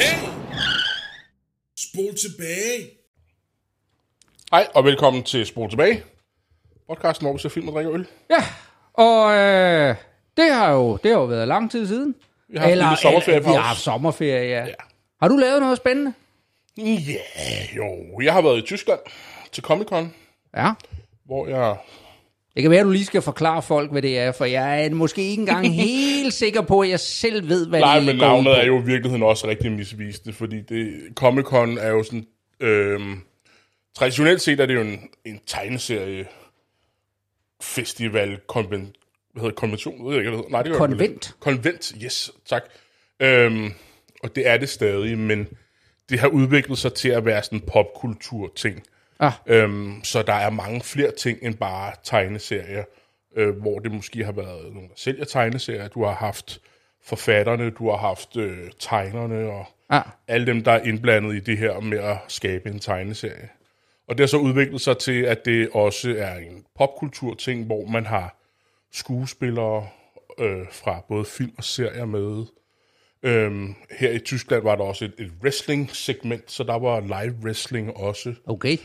Hey! Spol tilbage! Hej, og velkommen til Spol tilbage. Podcasten, hvor vi ser film og drikker øl. Ja, og det har jo været lang tid siden. Vi har haft sommerferie. Vi har haft sommerferie, ja. Har du lavet noget spændende? Ja, jo. Jeg har været i Tyskland til Comic-Con. Ja. Hvor jeg... Det kan være, at du lige skal forklare folk, hvad det er, for jeg er måske ikke engang helt sikker på, at jeg selv ved, hvad det er. Nej, men navnet er jo i virkeligheden også rigtig misvisende, fordi Comic-Con er jo sådan... traditionelt set er det jo en tegneserie festival konvention. Ved jeg ikke, hvad det hedder. Nej, det er konvent. Konvent, yes, tak. Og det er det stadig, men det har udviklet sig til at være sådan en popkultur-ting. Ah. Så der er mange flere ting end bare tegneserier, hvor det måske har været nogle, der sælger tegneserier. Du har haft forfatterne, du har haft tegnerne og alle dem, der er indblandet i det her med at skabe en tegneserie. Og det har så udviklet sig til, at det også er en popkulturting, hvor man har skuespillere fra både film og serier med. Her i Tyskland var der også et wrestling-segment, så der var live-wrestling også. Okay.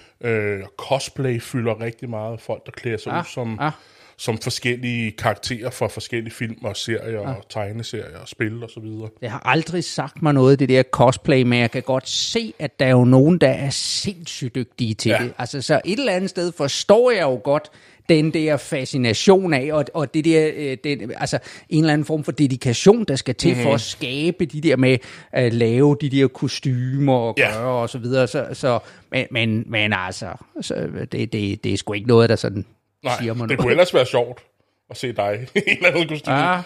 Cosplay fylder rigtig meget. Folk, der klæder sig ud som forskellige karakterer fra forskellige film og serier og tegneserier og spil og så videre. Jeg har aldrig sagt mig noget det der cosplay, men jeg kan godt se, at der er jo nogen, der er sindssygt dygtige til det. Altså, så et eller andet sted forstår jeg jo godt den der fascination af, og det der, altså en eller anden form for dedikation, der skal til for at skabe de der med at lave de der kostymer og gøre og så videre. Men altså, det er sgu ikke noget, der sådan siger mig noget. Det kunne ellers være sjovt at se dig i en eller anden kostyme.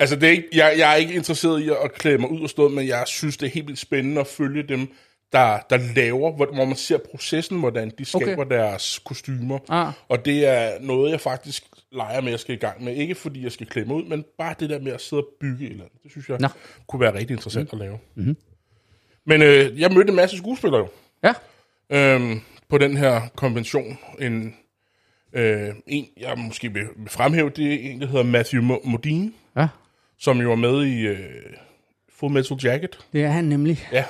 Altså, det er ikke, jeg er ikke interesseret i at klæde mig ud og stå, men jeg synes, det er helt vildt spændende at følge dem, der laver, hvor man ser processen, hvordan de skaber deres kostymer. Og det er noget, jeg faktisk leger med, at jeg skal i gang med. Ikke fordi jeg skal klemme ud, men bare det der med at sidde og bygge et eller andet. Det synes jeg kunne være rigtig interessant at lave. Men jeg mødte en masse skuespillere jo. Ja. På den her konvention. En jeg måske vil fremhæve, det er en, der hedder Matthew Modine. Ja. Som jo er med i... Full Metal Jacket. Det er han nemlig. Ja,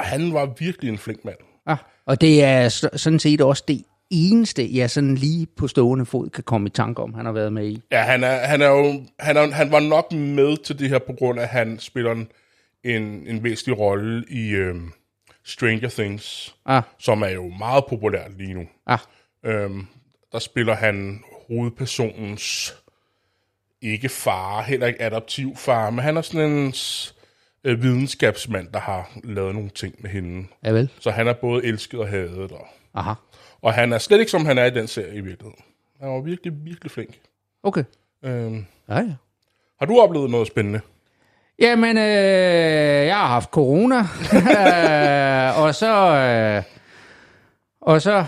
han var virkelig en flink mand. Og det er sådan set også det eneste, jeg sådan lige på stående fod kan komme i tanke om, han har været med i. Ja, han var nok med til det her, på grund af, at han spiller en væsentlig rolle i Stranger Things, som er jo meget populært lige nu. Der spiller han hovedpersonens... ikke far, heller ikke adoptiv far, men han er sådan en videnskabsmand, der har lavet nogle ting med hende. Javel. Så han er både elsket og hadet. Og han er slet ikke, som han er i den serie i virkeligheden. Han var virkelig, virkelig flink. Okay. Har du oplevet noget spændende? Jamen, jeg har haft corona. Og så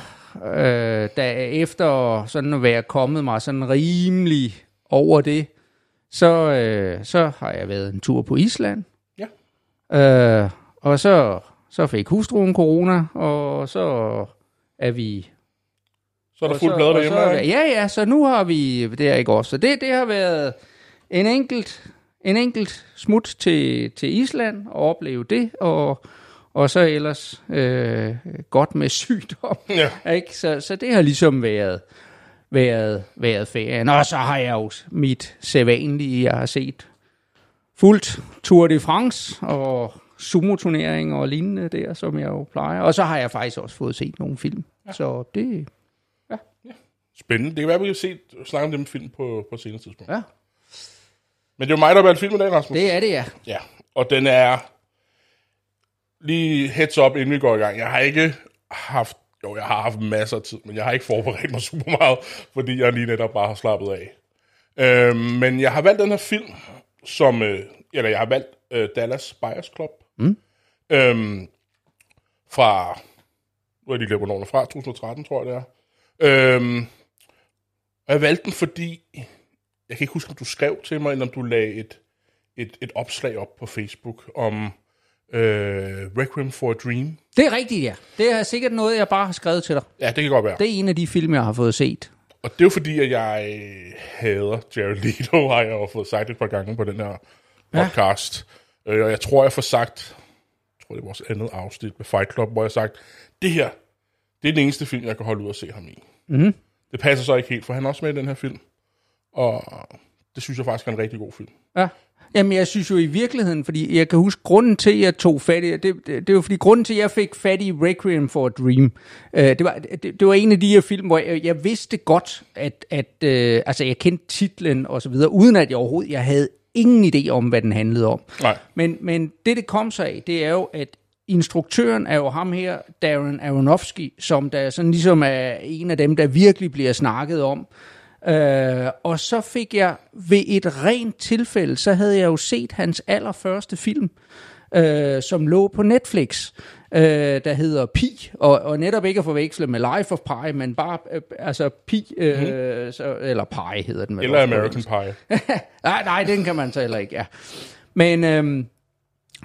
da efter sådan at være kommet mig sådan rimelig... over det, så har jeg været en tur på Island. Ja. Og så fik hustruen corona, og så er vi... Så er der fuldt blad derhjemme? Ja, så nu har vi... Det er ikke også. Så det har været en enkelt smut til Island, og opleve det, og så ellers godt med sygdom. Ja. Ikke? Så det har ligesom været ferien. Og så har jeg jo mit sædvanlige, jeg har set fuldt Tour de France og sumoturneringer og lignende der, som jeg jo plejer. Og så har jeg faktisk også fået set nogle film. Ja. Så det... Ja. Spændende. Det kan være, at vi kan snakke om dem film på senere tidspunkt. Ja. Men det er jo mig, der har valgt film i dag, Rasmus. Det er det, ja. Ja, og den er... Lige heads up, inden vi går i gang. Jeg har ikke haft... Jo, jeg har haft masser af tid, men jeg har ikke forberedt mig super meget, fordi jeg lige netop bare har slappet af. Men jeg har valgt den her film, som... jeg har valgt Dallas Buyers Club. Fra... Nu er de glemt, hvornår fra. 2013, tror jeg, det er. Og jeg valgte den, fordi... Jeg kan ikke huske, om du skrev til mig, eller om du lagde et opslag op på Facebook om... Requiem for a Dream. Det er rigtigt, ja. Det er sikkert noget, jeg bare har skrevet til dig. Ja, det kan godt være. Det er en af de film, jeg har fået set. Og det er jo fordi, at jeg hader Jared Leto, har jeg jo fået sagt et par gange på den her podcast. Og jeg tror, jeg får sagt jeg tror det er vores andet afsnit med Fight Club, hvor jeg sagde, det her, det er den eneste film, jeg kan holde ud og se ham i. Mm-hmm. Det passer så ikke helt, for han er også med i den her film. Og det synes jeg faktisk er en rigtig god film. Ja. Jamen, jeg synes jo i virkeligheden, fordi jeg kan huske, grunden til, at jeg tog fat i, det er jo fordi, grunden til, at jeg fik fat i Requiem for a Dream, det var en af de her film, hvor jeg vidste godt, at altså, jeg kendte titlen og så videre, uden at jeg overhovedet, jeg havde ingen idé om, hvad den handlede om. Nej. Men det kom sig af, det er jo, at instruktøren er jo ham her, Darren Aronofsky, som der sådan ligesom er en af dem, der virkelig bliver snakket om. Og så fik jeg ved et rent tilfælde, så havde jeg jo set hans allerførste film, som lå på Netflix, der hedder Pi, og netop ikke at forveksle med Life of Pi, men bare altså Pi, så, eller Pi hedder den. Eller American Pie. nej, den kan man så heller ikke, ja. Men...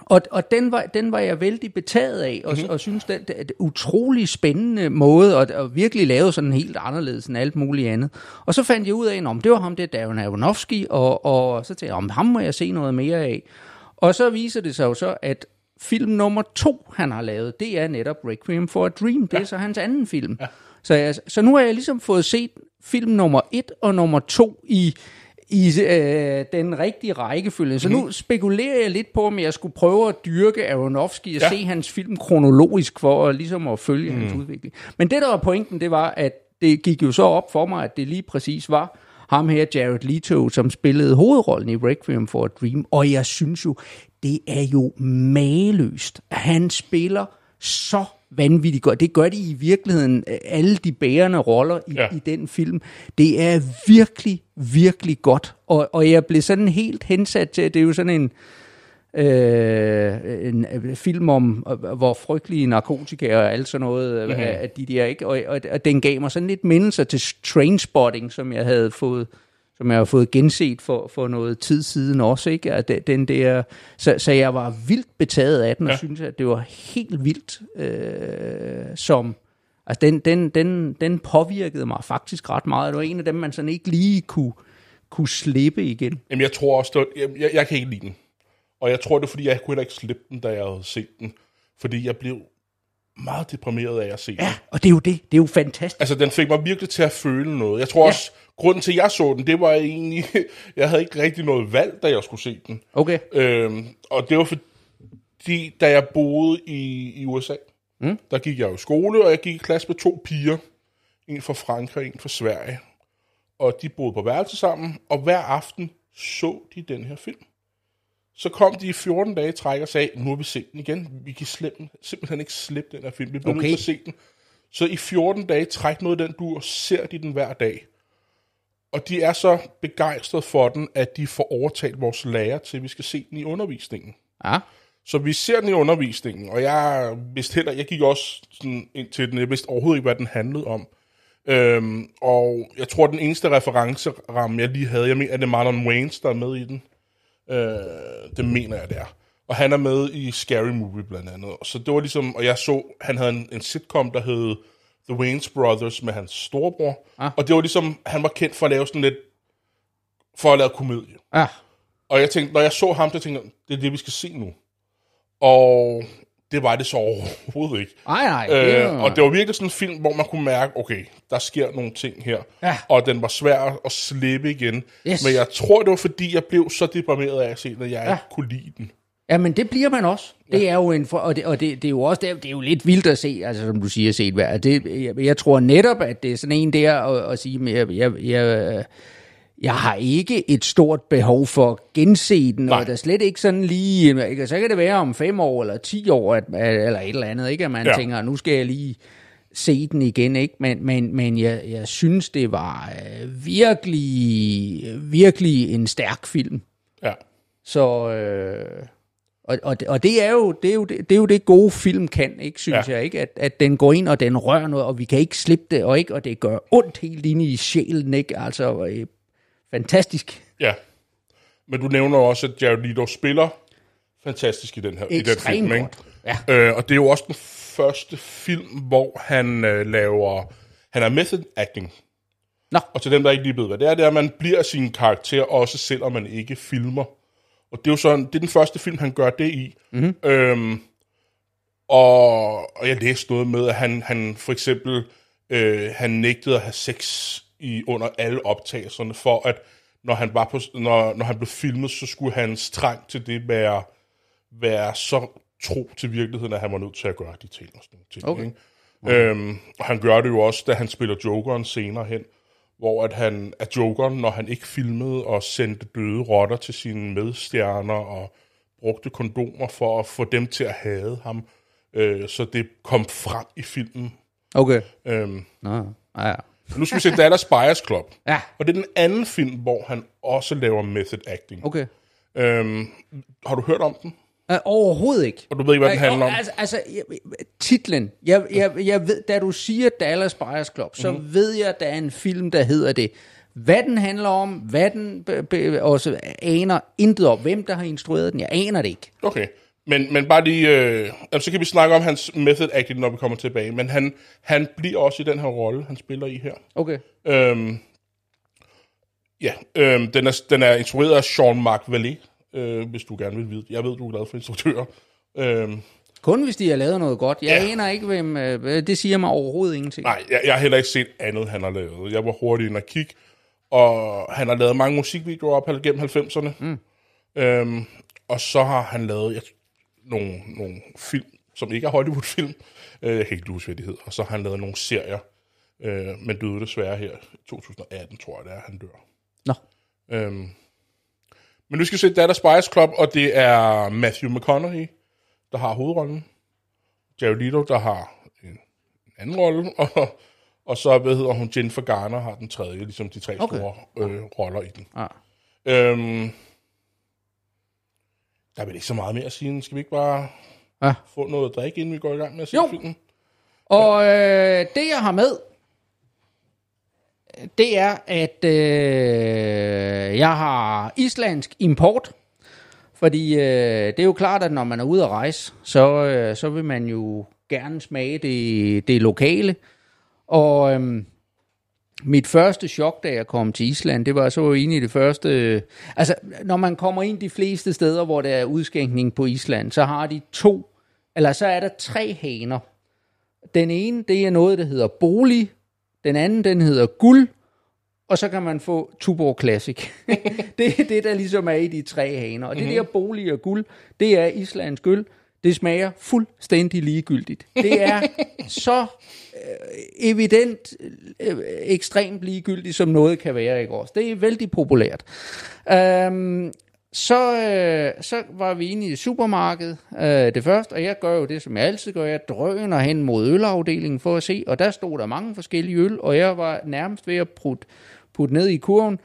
Og den var jeg vældig betaget af, og synes, det er et utrolig spændende måde, og virkelig lave sådan helt anderledes end alt muligt andet. Og så fandt jeg ud af, at det var ham, det er Darren Aronofsky, og så tænkte jeg, ham må jeg se noget mere af. Og så viser det sig jo så, at film nummer 2, han har lavet, det er netop Requiem for a Dream. Det er så hans anden film. Ja. Så nu har jeg ligesom fået set film nummer 1 og nummer 2 i den rigtige rækkefølge. Så nu spekulerer jeg lidt på, om jeg skulle prøve at dyrke Aronofsky og se hans film kronologisk for ligesom at følge hans udvikling. Men det, der var pointen, det var, at det gik jo så op for mig, at det lige præcis var ham her, Jared Leto, som spillede hovedrollen i Requiem for a Dream. Og jeg synes jo, det er jo mageløst. Han spiller så vanvittigt godt. Det gør de i virkeligheden alle de bærende roller i den film. Det er virkelig, virkelig godt. Og jeg blev sådan helt hensat til, at det er jo sådan en film om, hvor frygtelige narkotika og alt sådan noget, af de der, ikke? Og den gav mig sådan lidt mindelser til Trainspotting, som jeg har fået genset for noget tid siden også, ikke? At den der, så jeg var vildt betaget af den, og synes at det var helt vildt, som altså den påvirkede mig faktisk ret meget. Det var en af dem, man sådan ikke lige kunne slippe igen. Jamen jeg tror også, jeg kan ikke lide den, og jeg tror det er, fordi jeg kunne ikke slippe den, da jeg havde set den, fordi jeg blev meget deprimeret af at se den. Ja, og det er jo det. Det er jo fantastisk. Altså, den fik mig virkelig til at føle noget. Jeg tror også, grunden til, at jeg så den, det var egentlig, jeg havde ikke rigtig noget valg, da jeg skulle se den. Okay. Og det var fordi, da jeg boede i USA, der gik jeg jo i skole, og jeg gik i klasse med 2 piger. En fra Frankrig, en fra Sverige. Og de boede på værelse sammen, og hver aften så de den her film. Så kom de i 14 dage træk og sagde, nu har vi set den igen. Vi kan simpelthen ikke slippe den her film. Vi bliver nødt til at se den. Så i 14 dage træk noget den du, og ser de den hver dag. Og de er så begejstrede for den, at de får overtalt vores lærer til, at vi skal se den i undervisningen. Ah. Så vi ser den i undervisningen, og jeg gik også sådan ind til den. Jeg vidste overhovedet ikke, hvad den handlede om. Og jeg tror, den eneste referenceramme, jeg lige havde, jeg mener, at det er Marlon Wayans, der er med i den. Det mener jeg, det er. Og han er med i Scary Movie blandt andet. Så det var ligesom, og jeg så, han havde en sitcom, der hed The Wayans Brothers med hans storebror. Ah. Og det var ligesom, han var kendt for at lave sådan lidt, for at lave komedie. Ah. Og jeg tænkte, når jeg så ham, så tænkte jeg, det er det, vi skal se nu. Og det var det så overhovedet ikke. Og det var virkelig sådan en film, hvor man kunne mærke, okay, der sker nogle ting her. Ja. Og den var svær at slippe igen. Yes. Men jeg tror, det var fordi, jeg blev så deprimeret af at se, at jeg ikke kunne lide den. Ja, men det bliver man også. Det er jo en for, og det er jo også det er jo lidt vildt at se, altså som du siger, set hvad. Jeg tror netop, at det er sådan en der at sige, men jeg har ikke et stort behov for at gense den, og der slet ikke sådan lige, ikke? Så kan det være om 5 år eller 10 år, eller et eller andet, ikke? At man tænker, nu skal jeg lige se den igen, ikke? Men jeg synes, det var virkelig, virkelig en stærk film. Ja. Så, og det er jo det gode film kan, ikke, synes jeg, ikke? At den går ind, og den rører noget, og vi kan ikke slippe det, og ikke, og det gør ondt helt inde i sjælen, ikke? Altså, fantastisk. Ja, men du nævner også, at Jared Leto spiller fantastisk i den her i den film, ikke? Ja. Og det er jo også den første film, hvor han han er method acting. Nå. Og til dem, der ikke lige ved, hvad det er, at man bliver sin karakter, også selvom man ikke filmer. Og det er jo sådan, det er den første film, han gør det i. Mm-hmm. Og jeg læste noget med, at han for eksempel han nægtede at have sex under alle optagelserne, for at når han blev filmet, så skulle hans trang til det være så tro til virkeligheden, at han var nødt til at gøre de ting og sådan ting. Okay. Okay. Han gør det jo også, da han spiller Jokeren senere hen, hvor at Jokeren, når han ikke filmede og sendte døde rotter til sine medstjerner og brugte kondomer for at få dem til at hade ham, så det kom frem i filmen. Okay. Nu skal vi se Dallas Buyers Club. Ja. Og det er den anden film, hvor han også laver method acting. Okay. Har du hørt om den? Overhovedet ikke. Og du ved ikke, hvad den handler om? Altså titlen. Jeg ved, da du siger Dallas Buyers Club, så ved jeg, der er en film, der hedder det. Hvad den handler om, hvad den også aner intet om. Hvem der har instrueret den, jeg aner det ikke. Okay. Men bare lige... så kan vi snakke om hans method acting, når vi kommer tilbage. Men han bliver også i den her rolle, han spiller i her. Okay. Den er instrueret af Jean-Marc Vallée, hvis du gerne vil vide. Jeg ved, du er glad for instruktører. Kun hvis de har lavet noget godt. Jeg aner ikke, hvem... det siger mig overhovedet ingenting. Nej, jeg har heller ikke set andet, han har lavet. Jeg var hurtig ind og kigge. Og han har lavet mange musikvideoer op gennem 90'erne. Mm. Og så har han lavet nogle film, som ikke er Hollywood-film. Helt usværdighed. Og så har han lavet nogle serier. Men døde desværre her i 2018, tror jeg, det er, han dør. Nå. Men nu skal vi se Dallas Buyers Club, og det er Matthew McConaughey, der har hovedrollen. Jared Leto, der har en anden rolle. Og så, Jennifer Garner har den tredje, ligesom de tre store roller i den. Ah. Der er vel ikke så meget mere at sige. Skal vi ikke bare få noget at drikke, inden vi går i gang med at se filmen? Og det, jeg har med, det er, at jeg har islandsk import. Fordi det er jo klart, at når man er ude at rejse, så vil man jo gerne smage det lokale. Og mit første chok, da jeg kom til Island, det var så egentlig det første... Altså, når man kommer ind de fleste steder, hvor der er udskænkning på Island, så har de så er der tre haner. Den ene, det er noget, der hedder Boli. Den anden, den hedder Gull. Og så kan man få Tuborg Classic. Det er det, der ligesom er i de tre haner. Og det der Boli og Gull, det er Islands øl. Det smager fuldstændig ligegyldigt. Det er så evident ekstremt ligegyldigt, som noget kan være, ikke også? Det er vældig populært. Så var vi inde i supermarkedet det første, og jeg gør jo det, som jeg altid gør. Jeg drøner hen mod ølafdelingen for at se, og der stod der mange forskellige øl, og jeg var nærmest ved at putte ned i kurven.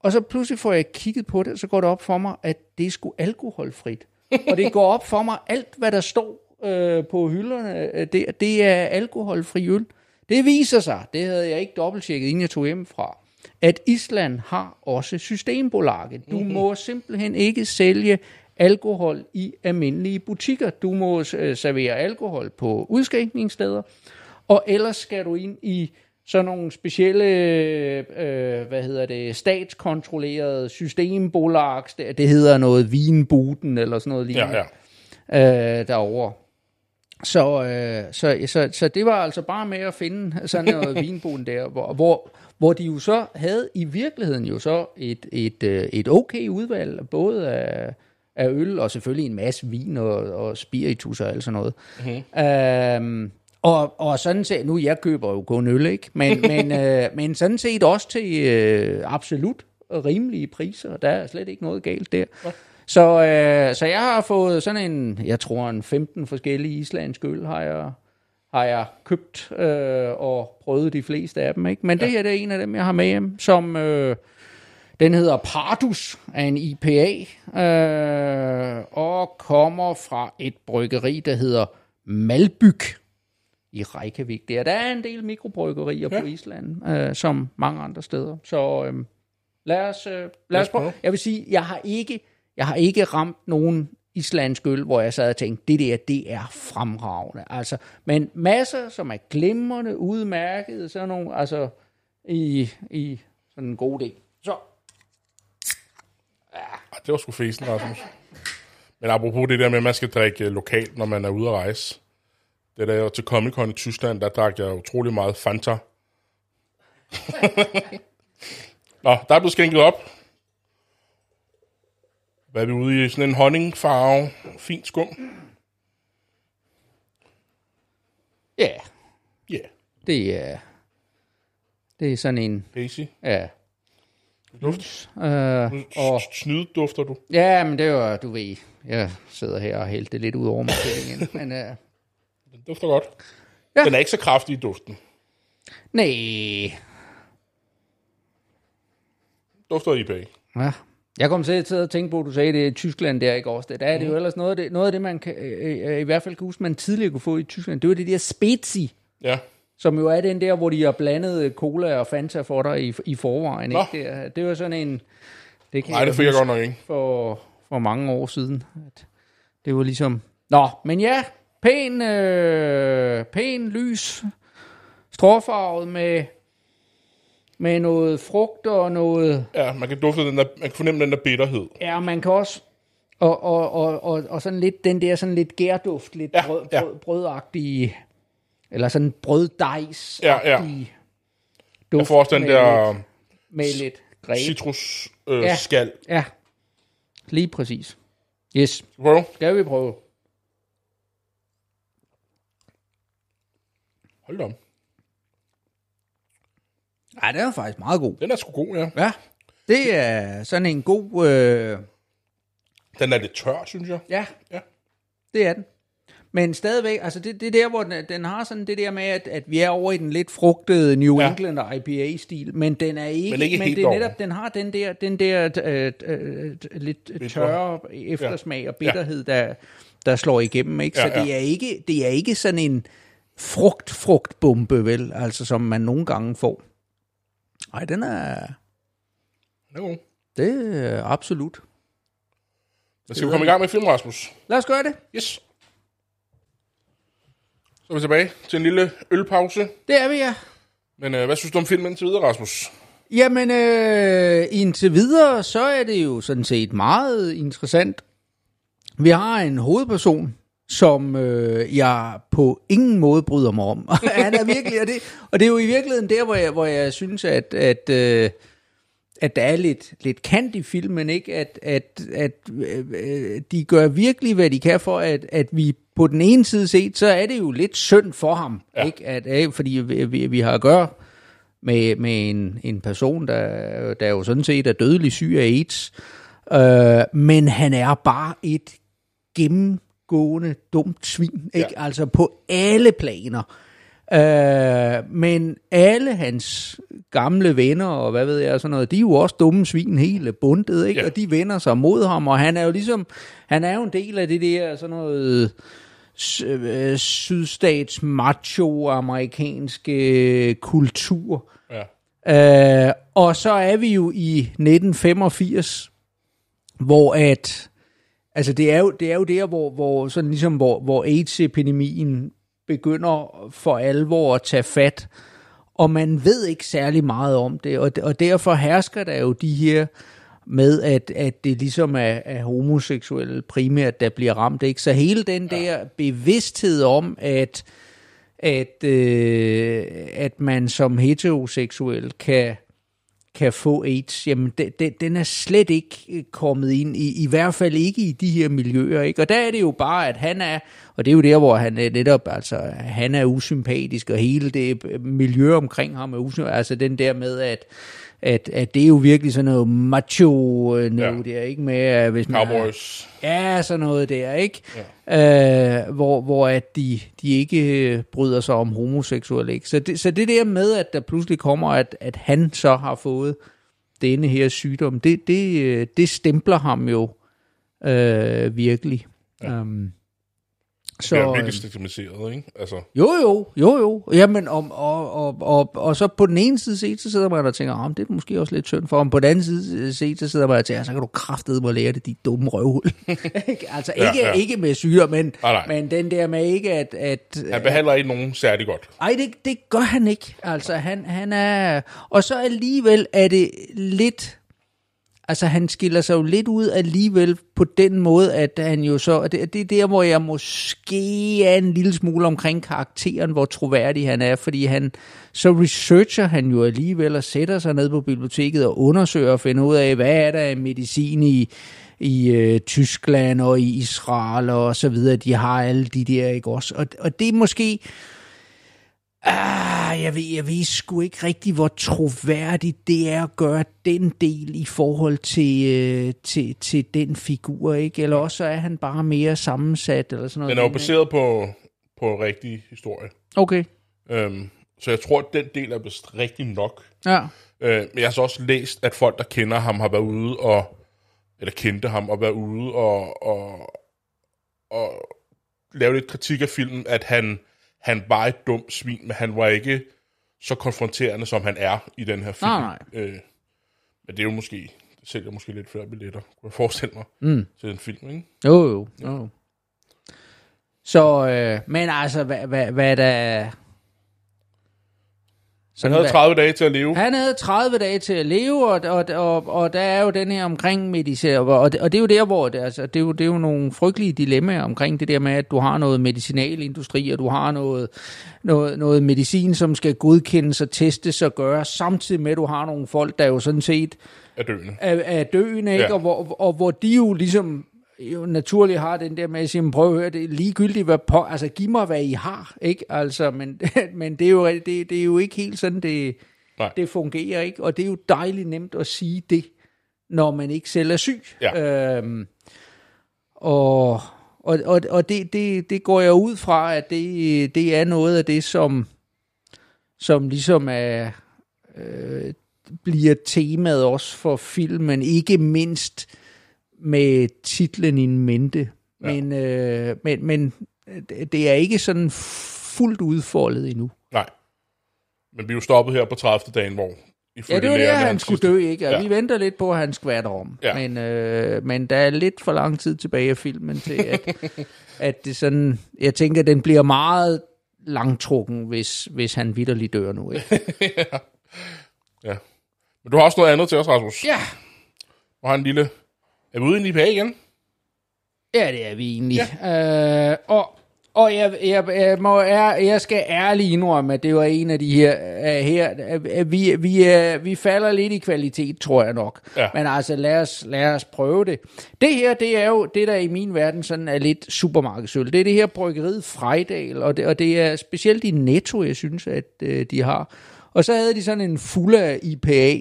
Og så pludselig får jeg kigget på det, og så går det op for mig, at det er sgu alkoholfrit. Og det går op for mig, alt hvad der står på hylderne, det er alkoholfri øl. Det viser sig, det havde jeg ikke dobbelttjekket, inden jeg tog hjem fra, at Island har også Systembolaget. Du må simpelthen ikke sælge alkohol i almindelige butikker. Du må servere alkohol på udskænkningssteder, og ellers skal du ind i sådan nogle specielle, statskontrollerede systembolag, det hedder noget Vinbuden eller sådan noget lignende, derovre. Så det var altså bare med at finde sådan noget Vinbuden der, hvor de jo så havde i virkeligheden jo så et okay udvalg, både af øl og selvfølgelig en masse vin og spiritus og alt sådan noget. Og sådan set, nu jeg køber jo kun øl, ikke? Men sådan set også til absolut rimelige priser, der er slet ikke noget galt der. Ja. Så jeg har fået sådan en 15 forskellige islandske øl, har jeg købt og prøvet de fleste af dem, ikke? Men det her, det er en af dem, jeg har med hjem, som... Den hedder Pardus, af en IPA, og kommer fra et bryggeri, der hedder Malbyg i Reykjavik. Der er en del mikrobryggerier på Island, som mange andre steder. Så lad os prøve. Jeg vil sige, jeg har ikke ramt nogen islandsk øl, hvor jeg sad og tænkte, det er fremragende. Altså, men masser, som er glimrende, udmærket, sådan nogle, altså i sådan en god del. Så. Ja. Det var sgu fesen, Rasmus. Men apropos det der med, at man skal drikke lokalt, når man er ude at rejse. Det der jeg var til Comic-Con i Tyskland, der drak jeg utrolig meget Fanta. Nå, der er blevet skænket op. Hvad er vi ude i? Sådan en honningfarve, fint skum. Ja. Yeah. Ja. Yeah. Det er sådan en... Hazy? Ja. Duft? Snyde dufter du? Ja, men det er jo, du ved, jeg sidder her og hælder det lidt ud over mig. Men, den dufter godt. Ja. Den er ikke så kraftig i duften. Nej. Dufter IPA. Ja. Jeg kom til at tænke på, at du sagde, det er Tyskland der i går. Der er det jo ellers noget af det, man kan, i hvert fald kan huske, man tidligere kunne få i Tyskland. Det var det der Spezi. Ja. Som jo er den der, hvor de har blandet cola og Fanta for dig i forvejen. Ikke? Det var sådan en... Det kan nej, det fik jeg godt nok ikke. For mange år siden. Det var ligesom... Nå, men ja, pæn lys, stråfarvet med noget frugt og noget... Ja, man kan dufte den der, man kan fornemme den der bitterhed. Ja, man kan også... Og sådan lidt den der sådan lidt gærduft, lidt brødagtige... Eller sådan en brøddejs-agtig duft. Jeg får også den der med lidt citrusskal. Ja, lige præcis. Yes. Skal vi prøve? Hold da om. Ej, den er faktisk meget god. Den er sgu god, ja. Ja, det er sådan en god... Den er lidt tør, synes jeg. Ja. Det er den. Men stadigvæk, altså det er der, hvor den har sådan det der med, at vi er over i den lidt frugtede New England IPA-stil, men den er ikke, men det er netop, den har den der lidt tørre eftersmag og bitterhed, der slår igennem, ikke? Så det er ikke sådan en frugtbombe, vel, altså som man nogle gange får. Nej, den er... No. Det er absolut. Lad os komme i gang med film, Rasmus. Lad os gøre det. Yes. Så er vi tilbage til en lille ølpause. Det er vi, ja. Men hvad synes du om filmen indtil videre, Rasmus? Jamen, indtil videre, så er det jo sådan set meget interessant. Vi har en hovedperson, som jeg på ingen måde bryder mig om. Han er virkelig, og det er jo i virkeligheden der, hvor jeg synes, at der er lidt kant i filmen, ikke? At de gør virkelig, hvad de kan for, at vi på den ene side set, så er det jo lidt synd for ham, ikke? Fordi vi har at gøre med en person, der jo sådan set er dødelig syg af AIDS, men han er bare et gennemgående dumt svin, ikke? Ja. Altså på alle planer. Men alle hans gamle venner og hvad ved jeg sådan noget, de er jo også dumme svin hele bundet, ikke? Yeah. Og de vender sig mod ham, og han er jo ligesom, han er jo en del af det der sådan noget sydstats macho amerikanske kultur. Yeah. Og så er vi jo i 1985, hvor at altså det er jo der hvor sådan ligesom hvor AIDS-epidemien begynder for alvor at tage fat, og man ved ikke særlig meget om det, og derfor hersker der jo de her med, at det ligesom er homoseksuelle primært, der bliver ramt, ikke? Så hele den der bevidsthed om, at man som heteroseksuel kan få AIDS, jamen den er slet ikke kommet ind, i hvert fald ikke i de her miljøer, ikke? Og der er det jo bare, at han er, og det er jo der, hvor han er netop, altså han er usympatisk, og hele det miljø omkring ham er usympatisk, altså den der med, at det er jo virkelig sådan noget macho noget der, ikke? Med, hvis man Cowboys. Ja, sådan noget der, ikke? Ja. Hvor at de ikke bryder sig om homoseksuelle, ikke? Så det der med, at der pludselig kommer, at han så har fået denne her sygdom, det stempler ham jo virkelig. Ja. Så det er virkelig stigmatiseret, ikke? Altså. Jo. Jamen, og så på den ene side set, så sidder man og tænker, det er måske også lidt synd for ham. På den anden side set, så sidder man og tænker, så kan du kraftedeme at lære det, dit dumme røvhul. Altså ikke med syre, men, men den der med ikke, at... Han behandler ikke nogen særlig godt. Nej, det gør han ikke. Altså, han er... Og så alligevel er det lidt... altså han skiller sig jo lidt ud alligevel på den måde, at han jo så, og det er der, hvor jeg måske er en lille smule omkring karakteren, hvor troværdig han er, fordi han, så researcher han jo alligevel og sætter sig ned på biblioteket og undersøger og finder ud af, hvad er der af medicin i Tyskland og i Israel og så videre, de har alle de der, ikke også? Og det er måske... Jeg ved sgu ikke rigtig, hvor troværdigt det er at gøre den del i forhold til den figur, ikke? Eller også er han bare mere sammensat, eller sådan noget. Den er jo baseret på rigtig historie. Okay. Så jeg tror, at den del er vist rigtig nok. Ja. Men jeg har så også læst, at folk, der kender ham, har været ude og... Eller kendte ham og været ude og lave lidt kritik af filmen, at han var et dumt svin, men han var ikke så konfronterende, som han er i den her film. Nej. Men det er jo måske, det sælger måske lidt flere billetter, kunne jeg forestille mig, til den film, ikke? Jo. Så, men altså, hvad der... Han havde 30 dage til at leve. Han havde 30 dage til at leve, og der er jo den her omkring medicin, og det er jo der, hvor det er jo nogle frygtelige dilemmaer omkring det der med, at du har noget medicinalindustri, og du har noget medicin, som skal godkendes og testes og gøre, samtidig med, at du har nogle folk, der jo sådan set er døende, ikke? Ja. og hvor de jo ligesom... jo naturligt har den der med at sige, prøv at høre, det er ligegyldigt, altså giv mig, hvad I har, ikke? Altså, men det er jo ikke helt sådan, det fungerer, ikke? Og det er jo dejligt nemt at sige det, når man ikke selv er syg. Ja. Og det går jeg ud fra, at det er noget af det, som ligesom er, bliver temaet også for filmen, ikke mindst med titlen in mente, ja. men det er ikke sådan fuldt udfoldet endnu. Nej, men vi er jo stoppet her på 30. dagen, hvor... Ja, det var det, han skulle dø, ikke? Og ja. Vi venter lidt på, at han skvatter om. Ja. Men der er lidt for lang tid tilbage af filmen til, at det sådan... Jeg tænker, den bliver meget langtrukken, hvis han vitterligt dør nu, ikke? ja. Men du har også noget andet til os, Rasmus. Ja. Og har en lille... Er vi ude i Pi igen? Ja, det er vi egentlig. Ja. Jeg skal ærligt indrømme, at det var en af de her vi falder lidt i kvalitet, tror jeg nok. Ja. Men altså, lad os prøve det. Det her, det er jo det, der i min verden sådan er lidt supermarkedsøl. Det er det her bryggeriet Frejdal, og det er specielt i Netto, jeg synes, at de har. Og så havde de sådan en fulde IPA,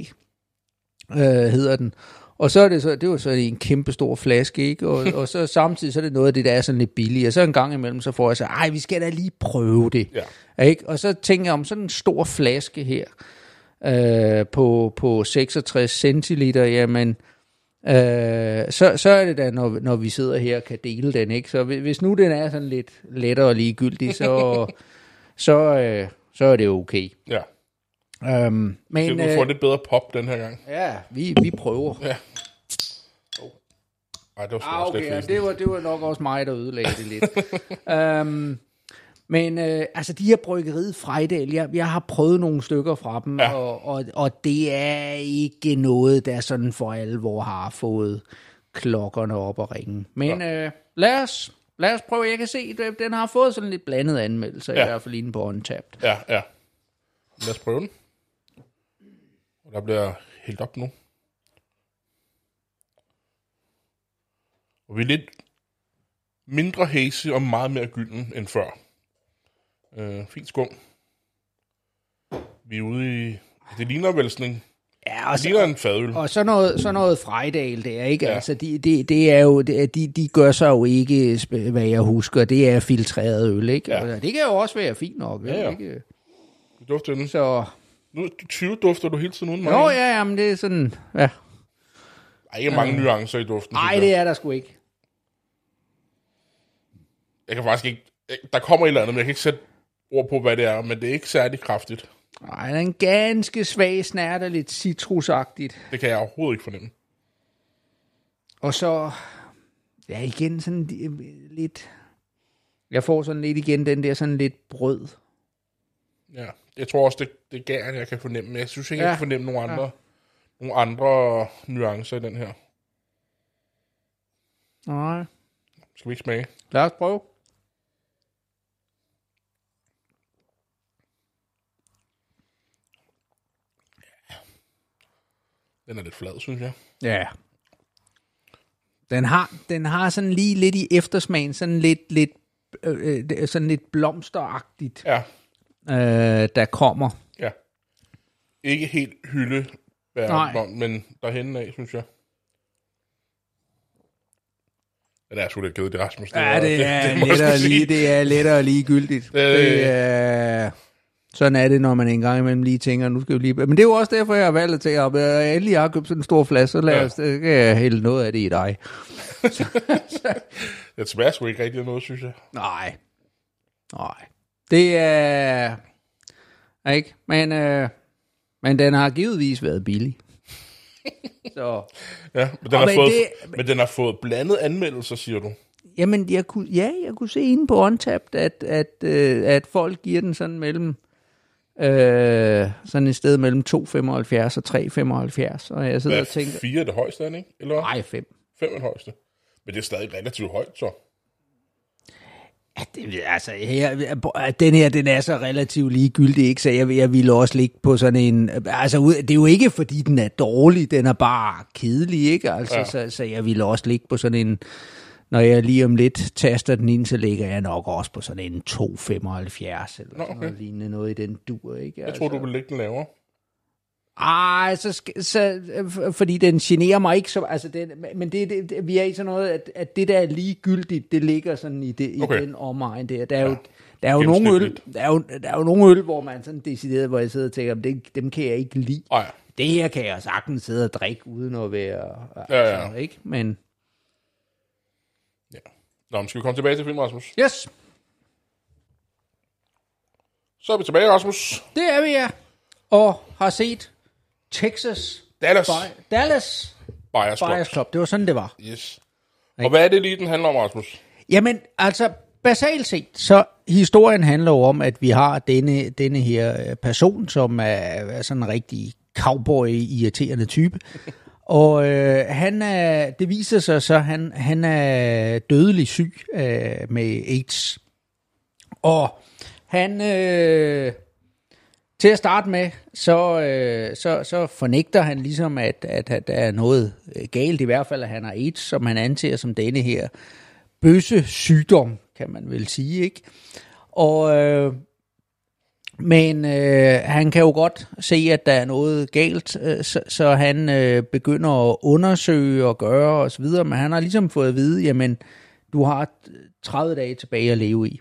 hedder den. Og så er det så, det var så en kæmpe stor flaske, ikke? Og så samtidig, så er det noget af det, der er sådan lidt billigt. Og så en gang imellem, så får jeg så, vi skal da lige prøve det. Ja. Ikke? Og så tænker jeg om sådan en stor flaske her, på 66 centiliter, jamen, så er det da, når vi sidder her og kan dele den, ikke? Så hvis nu den er sådan lidt lettere og ligegyldig, så er det okay. Ja. Men du får lidt bedre pop den her gang. Ja, vi prøver. Ja. Ej, det var okay, det var nok også mig, der ødelagde det lidt. Men de her bryggeriet Frejdal, jeg har prøvet nogle stykker fra dem, ja. og det er ikke noget, der sådan for alvor har fået klokkerne op at ringe. Men ja. Lad os prøve. Jeg kan se, den har fået sådan lidt blandet anmeldelser, ja. I hvert fald inde på Untappd. Ja, ja. Lad os prøve den. Og der bliver hældt op nu. Og vi er lidt mindre hæse og meget mere gylden end før. Fint skum. Vi er ude i... Det ligner vel sådan en... Ja, og det ligner en fadøl. Og så noget Frejdal der, ikke? Ja. Altså, det er jo... De gør sig jo ikke, hvad jeg husker. Det er filtreret øl, ikke? Ja. Det kan jo også være fint nok, ja, ja. Ikke? Dufter den. Så... Nu 20 dufter du hele tiden uden mig. Nå, ja, men det er sådan... Ja. Der er ikke mange nuancer i duften. Nej, det er der sgu ikke. Jeg kan faktisk ikke... Der kommer et eller andet, men jeg kan ikke sætte ord på, hvad det er, men det er ikke særlig kraftigt. Nej, det er en ganske svag snert og lidt citrusagtigt. Det kan jeg overhovedet ikke fornemme. Og så... Ja, igen sådan lidt... Jeg får sådan lidt igen den der sådan lidt brød. Ja, jeg tror også, det er gæren, jeg kan fornemme, men jeg synes ikke, jeg kan fornemme nogen andre nogle andre nuancer i den her. Nej. Skal vi ikke smage? Lad os prøve. Den er lidt flad, synes jeg. Ja. Den har sådan lige lidt i eftersmagen, sådan lidt blomsteragtigt. Ja. Der kommer. Ja. Ikke helt hyldebær, men derhenne af, synes jeg. Den er sgu lidt kedeligt, Rasmus. Ja, det er lettere ligegyldigt. Det er... Sådan er det, når man en gang imellem lige tænker, nu skal vi lige... Men det er jo også derfor, jeg har valgt til at endelig har købt sådan en stor flaske, så lad os hælde noget af det i dig. Det smager sgu ikke rigtig noget, synes jeg. Nej. Det er... Ikke? Men den har givetvis været billig. Så. Ja, men den har fået blandet anmeldelser, siger du. Jamen, jeg kunne se inde på Untappd, at folk giver den sådan mellem sådan et sted mellem 2,75 og 3,75, og jeg sidder og tænker... 4 er det højeste, ikke? Eller? Nej, 5. 5 er det højeste. Men det er stadig relativt højt, så. Ja, den her, den er så relativt ligegyldig, ikke? Så jeg ville også ligge på sådan en... Altså, det er jo ikke, fordi den er dårlig, den er bare kedelig, ikke? Altså, ja. så jeg ville også ligge på sådan en... Når jeg lige om lidt taster den ind, så ligger jeg nok også på sådan en 2,75 eller sådan noget lignende, noget i den dur, ikke? Jeg tror, du vil ligge den lavere. Ej, fordi den generer mig ikke så... Altså men det, vi er i sådan noget, at det, der er ligegyldigt, det ligger sådan i den omegn der. Der er jo nogle øl, hvor man sådan decideret, hvor jeg sidder og tænker, dem kan jeg ikke lide. Oh, ja. Det her kan jeg sagtens sidde og drikke, uden at være... Altså, ikke? Men... Nå, skal vi komme tilbage til film, Rasmus? Yes. Så er vi tilbage, Rasmus. Det er vi, ja. Og har set Dallas Buyers Club. Det var sådan, det var. Yes. Og hvad er det lige, den handler om, Rasmus? Jamen, altså, basalt set, så historien handler jo om, at vi har denne her person, som er sådan en rigtig cowboy-irriterende type. Og han er, det viser sig så, han er dødelig syg med AIDS. Og han, til at starte med, så fornægter han ligesom, at der er noget galt, i hvert fald, at han har AIDS, som han anser som denne her bøssesygdom, kan man vel sige, ikke? Og... Men han kan jo godt se, at der er noget galt, så han begynder at undersøge og gøre osv., men han har ligesom fået at vide, jamen, du har 30 dage tilbage at leve i.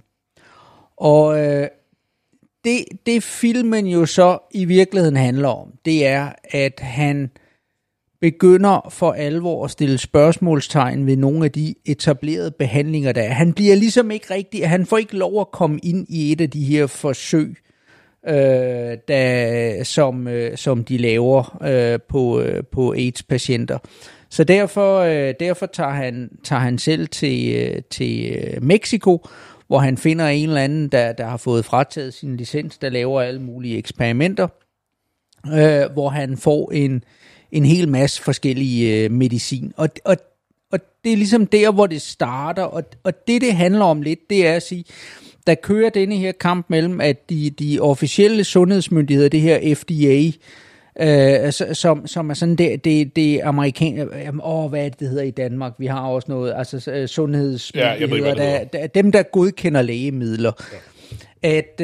Og det filmen jo så i virkeligheden handler om, det er, at han begynder for alvor at stille spørgsmålstegn ved nogle af de etablerede behandlinger, der er. Han bliver ligesom ikke rigtig, han får ikke lov at komme ind i et af de her forsøg, som de laver på AIDS-patienter. Så derfor tager han selv til Mexico, hvor han finder en eller anden, der har fået frataget sin licens, der laver alle mulige eksperimenter, hvor han får en hel masse forskellige medicin. Og det er ligesom der, hvor det starter, og det handler om lidt, det er at sige... Der kører denne her kamp mellem, at de officielle sundhedsmyndigheder, det her FDA, som er sådan det amerikanske, hvad er det hedder i Danmark? Vi har også noget, altså sundhedsmyndigheder, ja, dem der godkender lægemidler. Ja. At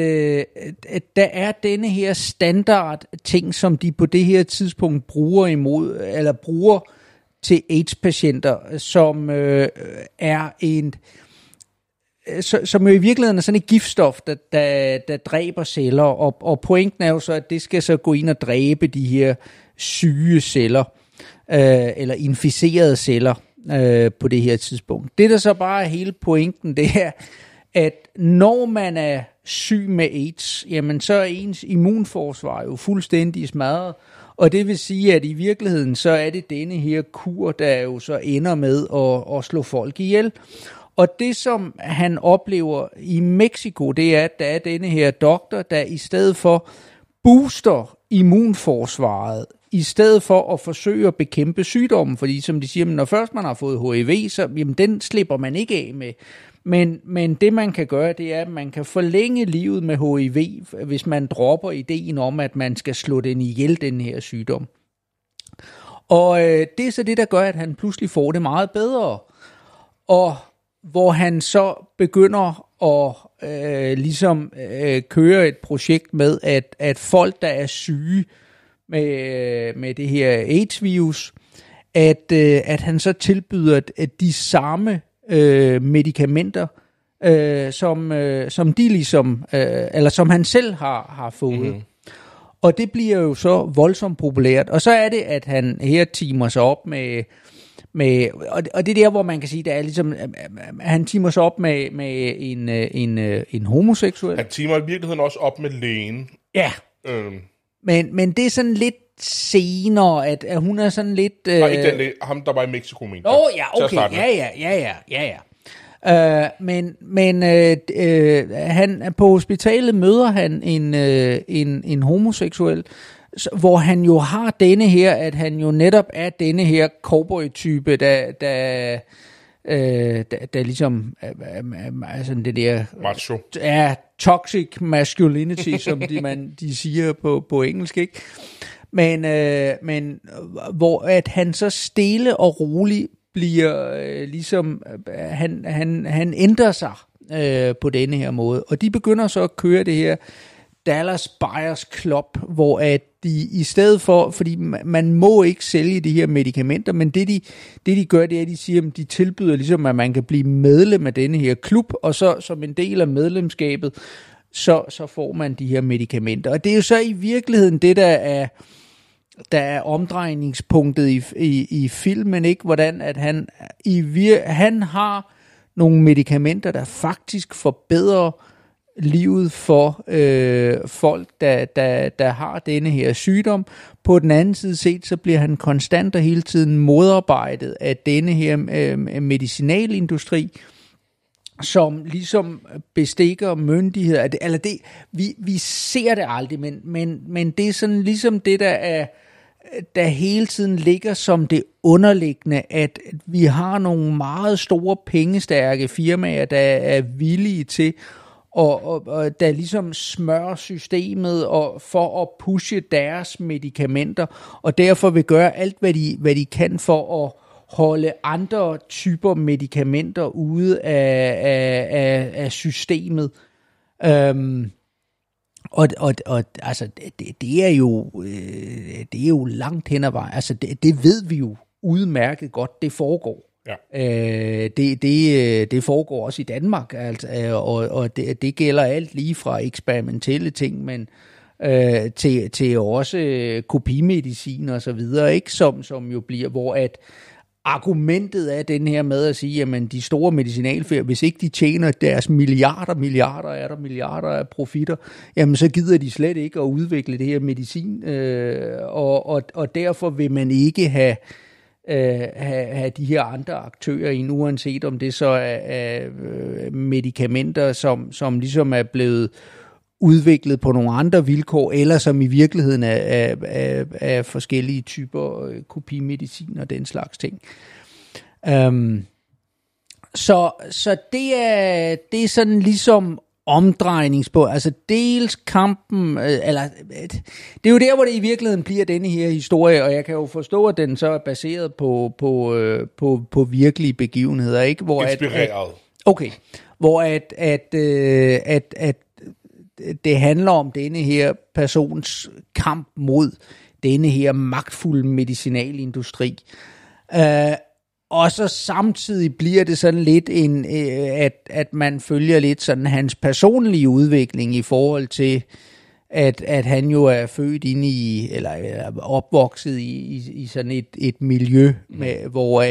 der er denne her standard ting, som de på det her tidspunkt bruger til AIDS-patienter, som er en... Som jo i virkeligheden er sådan et giftstof, der dræber celler, og pointen er jo så, at det skal så gå ind og dræbe de her syge celler, eller inficerede celler på det her tidspunkt. Det der så bare er hele pointen, det er, at når man er syg med AIDS, jamen så er ens immunforsvar jo fuldstændig smadret, og det vil sige, at i virkeligheden så er det denne her kur, der jo så ender med at slå folk ihjel. Og det, som han oplever i Mexico, det er, at der er denne her doktor, der i stedet for booster immunforsvaret i stedet for at forsøge at bekæmpe sygdommen, fordi som de siger, når først man har fået HIV, så jamen, den slipper man ikke af med. Men det man kan gøre, det er, at man kan forlænge livet med HIV, hvis man dropper ideen om, at man skal slå den ihjel, den her sygdom. Og det er så det, der gør, at han pludselig får det meget bedre. Og hvor han så begynder at køre et projekt med, at folk, der er syge med det her AIDS-virus, at han så tilbyder at de samme medicamenter, som de ligesom, eller som han selv har fået. Mm-hmm. Og det bliver jo så voldsomt populært. Og så er det, at han her timer sig op med og det er der, hvor man kan sige, der er ligesom, han timer sig op med en homoseksuel. Han timer i virkeligheden også op med lægen. Ja. Men det er sådan lidt senere, at hun er sådan lidt... Nej, ikke den, ham, der var i Mexico, mente. Åh, ja, okay, ja. Han på hospitalet møder han en homoseksuel, hvor han jo har denne her, at han jo netop er denne her cowboy-type, der ligesom altså det der macho. Ja, toxic masculinity, som de siger på engelsk, ikke? Men hvor at han så stille og roligt bliver ligesom han ændrer sig på denne her måde, og de begynder så at køre det her Dallas Buyers Club, hvor at de i stedet for, fordi man må ikke sælge de her medicamenter, men det de gør, det er, at de siger, at de tilbyder ligesom, at man kan blive medlem af denne her klub, og så som en del af medlemskabet, så får man de her medicamenter. Og det er jo så i virkeligheden det, der er omdrejningspunktet i filmen, ikke? Hvordan at han har nogle medicamenter, der faktisk forbedrer livet for folk, der har denne her sygdom. På den anden side set, så bliver han konstant og hele tiden modarbejdet af denne her medicinalindustri, som ligesom bestikker myndigheder. Eller det, vi ser det aldrig, men det er sådan ligesom det, der hele tiden ligger som det underliggende, at vi har nogle meget store pengestærke firmaer, der er villige til og der ligesom smører systemet og for at pushe deres medicamenter, og derfor vil gøre alt, hvad de kan for at holde andre typer medicamenter ude af systemet. Altså, det er jo langt hen ad vejen. Altså, det ved vi jo udmærket godt, det foregår. Ja. Det foregår også i Danmark, altså, og det gælder alt lige fra eksperimentelle ting, men til også kopimedicin og så videre, ikke? Som jo bliver, hvor at argumentet er den her med at sige, jamen de store medicinalfirmaer, hvis ikke de tjener deres milliarder af profitter, jamen så gider de slet ikke at udvikle det her medicin, og derfor vil man ikke have de her andre aktører ind, uanset om det så er medicamenter, som ligesom er blevet udviklet på nogle andre vilkår, eller som i virkeligheden er forskellige typer kopimedicin og den slags ting. Så det er sådan ligesom omdrejningspunkt, altså dels kampen, eller det er jo der, hvor det i virkeligheden bliver denne her historie, og jeg kan jo forstå, at den så er baseret på virkelige begivenheder, ikke? Hvor inspireret. Hvor det handler om denne her persons kamp mod denne her magtfulde medicinalindustri. Og så samtidig bliver det sådan lidt at man følger lidt sådan hans personlige udvikling i forhold til, at han jo er født ind i, eller er opvokset i sådan et miljø, med, hvor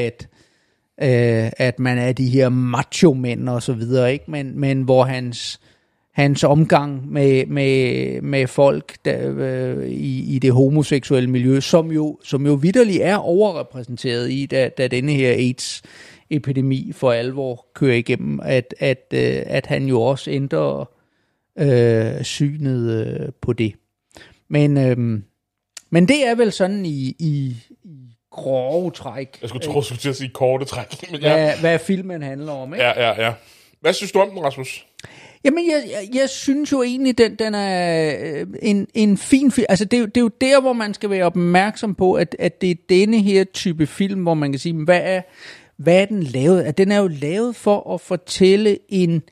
at man er de her macho-mænd og så videre, ikke? Men hvor hans omgang med folk der, i det homoseksuelle miljø, som jo vitterligt er overrepræsenteret i, da denne her AIDS-epidemi for alvor kører igennem, at han jo også ændrer synet på det. Men Men det er vel sådan i grove træk. Jeg skulle tro, at jeg sige korte træk. Men ja. Hvad filmen handler om, ikke? Ja. Hvad synes du om den, Rasmus? Jamen, jeg synes jo egentlig, den er en fin film. Altså, det er jo der, hvor man skal være opmærksom på, at det er denne her type film, hvor man kan sige, hvad er den lavet? At den er jo lavet for at fortælle en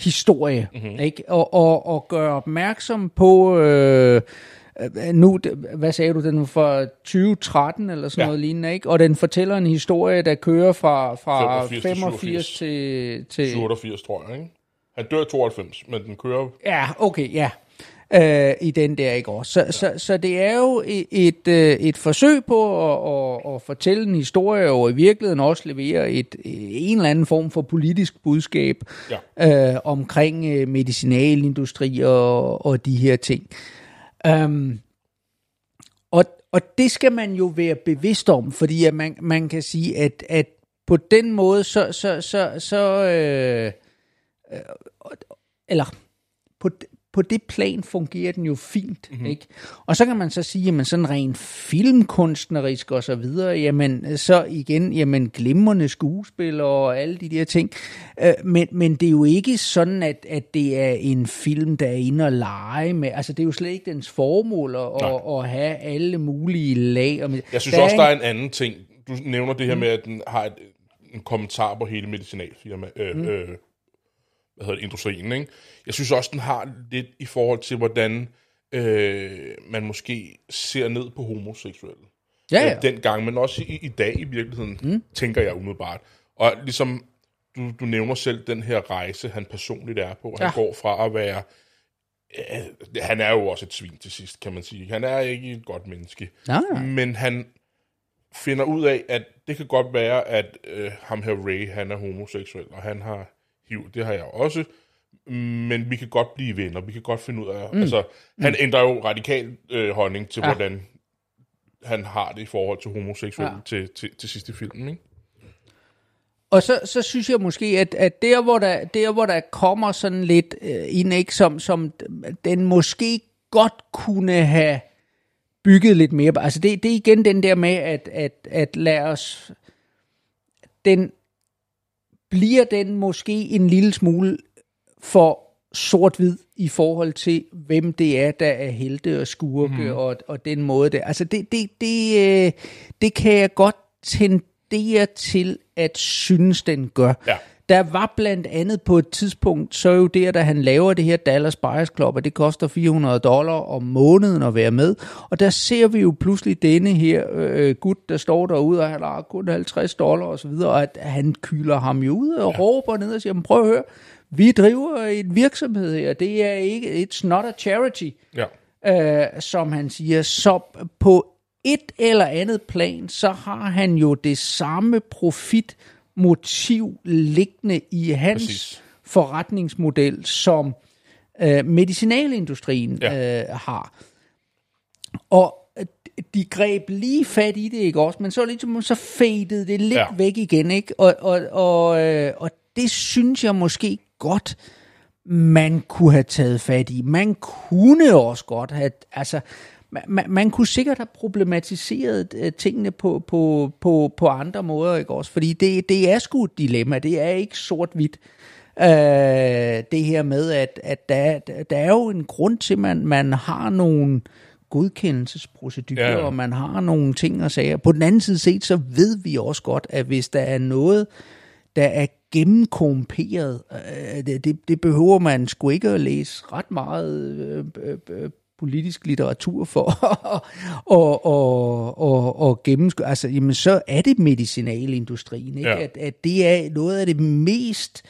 historie, ikke? Og gøre opmærksom på... nu, hvad sagde du, den var fra 2013 eller sådan noget lignende, ikke? Og den fortæller en historie, der kører fra 85 til 87, tror jeg, ikke? Han dør i 92, men den kører... Ja, okay, ja. I den der, ikke også? Så det er jo et forsøg på at fortælle en historie, og i virkeligheden også levere en eller anden form for politisk budskab omkring medicinalindustri og de her ting. Og det skal man jo være bevidst om, fordi at man kan sige, at på den måde, eller på det plan fungerer den jo fint, ikke? Og så kan man så sige, jamen sådan rent filmkunstnerisk og så videre, jamen så igen, jamen glimrende skuespil og alle de der ting, men det er jo ikke sådan, at det er en film, der er inde og lege med, altså det er jo slet ikke dens formål at have alle mulige lag. Jeg synes også, der er en anden ting. Du nævner det her med, at den har en kommentar på hele medicinalfirmaet. Industrien, ikke? Jeg synes også, den har lidt i forhold til, hvordan man måske ser ned på homoseksuelle. Ja. Dengang, men også i dag i virkeligheden, tænker jeg umiddelbart. Og ligesom du nævner selv den her rejse, han personligt er på. Han går fra at være... han er jo også et svin til sidst, kan man sige. Han er ikke et godt menneske. Nej. Men han finder ud af, at det kan godt være, at ham her Ray, han er homoseksuel, og han har... Jo, det har jeg også, men vi kan godt blive venner, vi kan godt finde ud af, altså, han ændrer jo radikal holdning til, hvordan han har det i forhold til homoseksuelle til sidste film, ikke? Og så synes jeg måske, at der, hvor der kommer sådan lidt ind, ikke, som den måske godt kunne have bygget lidt mere, altså det er igen den der med, at lade os den... Bliver den måske en lille smule for sort-hvid i forhold til, hvem det er, der er helte og skurke og den måde der. Altså det kan jeg godt tendere til at synes, den gør. Ja. Der var blandt andet på et tidspunkt, så jo der, da han laver det her Dallas Buyers Club, og det koster $400 om måneden at være med. Og der ser vi jo pludselig denne her gut, der står derude, og han har kun $50 og så videre, og at han kyler ham jo ud og råber ned og siger, prøv at høre, vi driver en virksomhed her, det er ikke, it's not a charity, som han siger, så på et eller andet plan, så har han jo det samme profit, motiv liggende i hans forretningsmodel, som medicinalindustrien har. Og de greb lige fat i det, ikke også? Men så ligesom, så fadede det lidt væk igen, ikke? Og det synes jeg måske godt, man kunne have taget fat i. Man kunne også godt have... Altså, man kunne sikkert have problematiseret tingene på andre måder, ikke også? Fordi det er sgu et dilemma, det er ikke sort-hvidt, det her med, at der er jo en grund til, at man har nogle godkendelsesprocedurer, og man har nogle ting og sager. På den anden side set, så ved vi også godt, at hvis der er noget, der er gennemkorrumperet, det behøver man sgu ikke at læse ret meget politisk litteratur for og gennemskue. Altså, jamen, så er det medicinalindustrien, ikke? At det er noget af det mest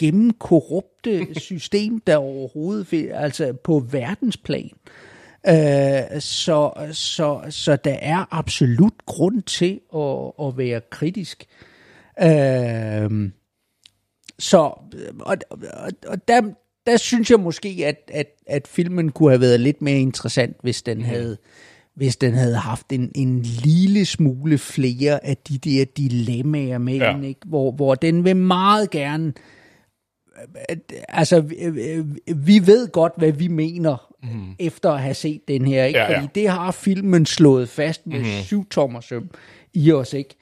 gennemkorrupte system, der overhovedet, altså på verdensplan. Så der er absolut grund til at være kritisk. Og der synes jeg måske, at filmen kunne have været lidt mere interessant, hvis den havde haft en lille smule flere af de der dilemmaer med, ikke? Hvor den vil meget gerne... Altså, vi ved godt, hvad vi mener efter at have set den her, ikke? Ja, ja. Fordi det har filmen slået fast med 7-tommersøm i os, ikke?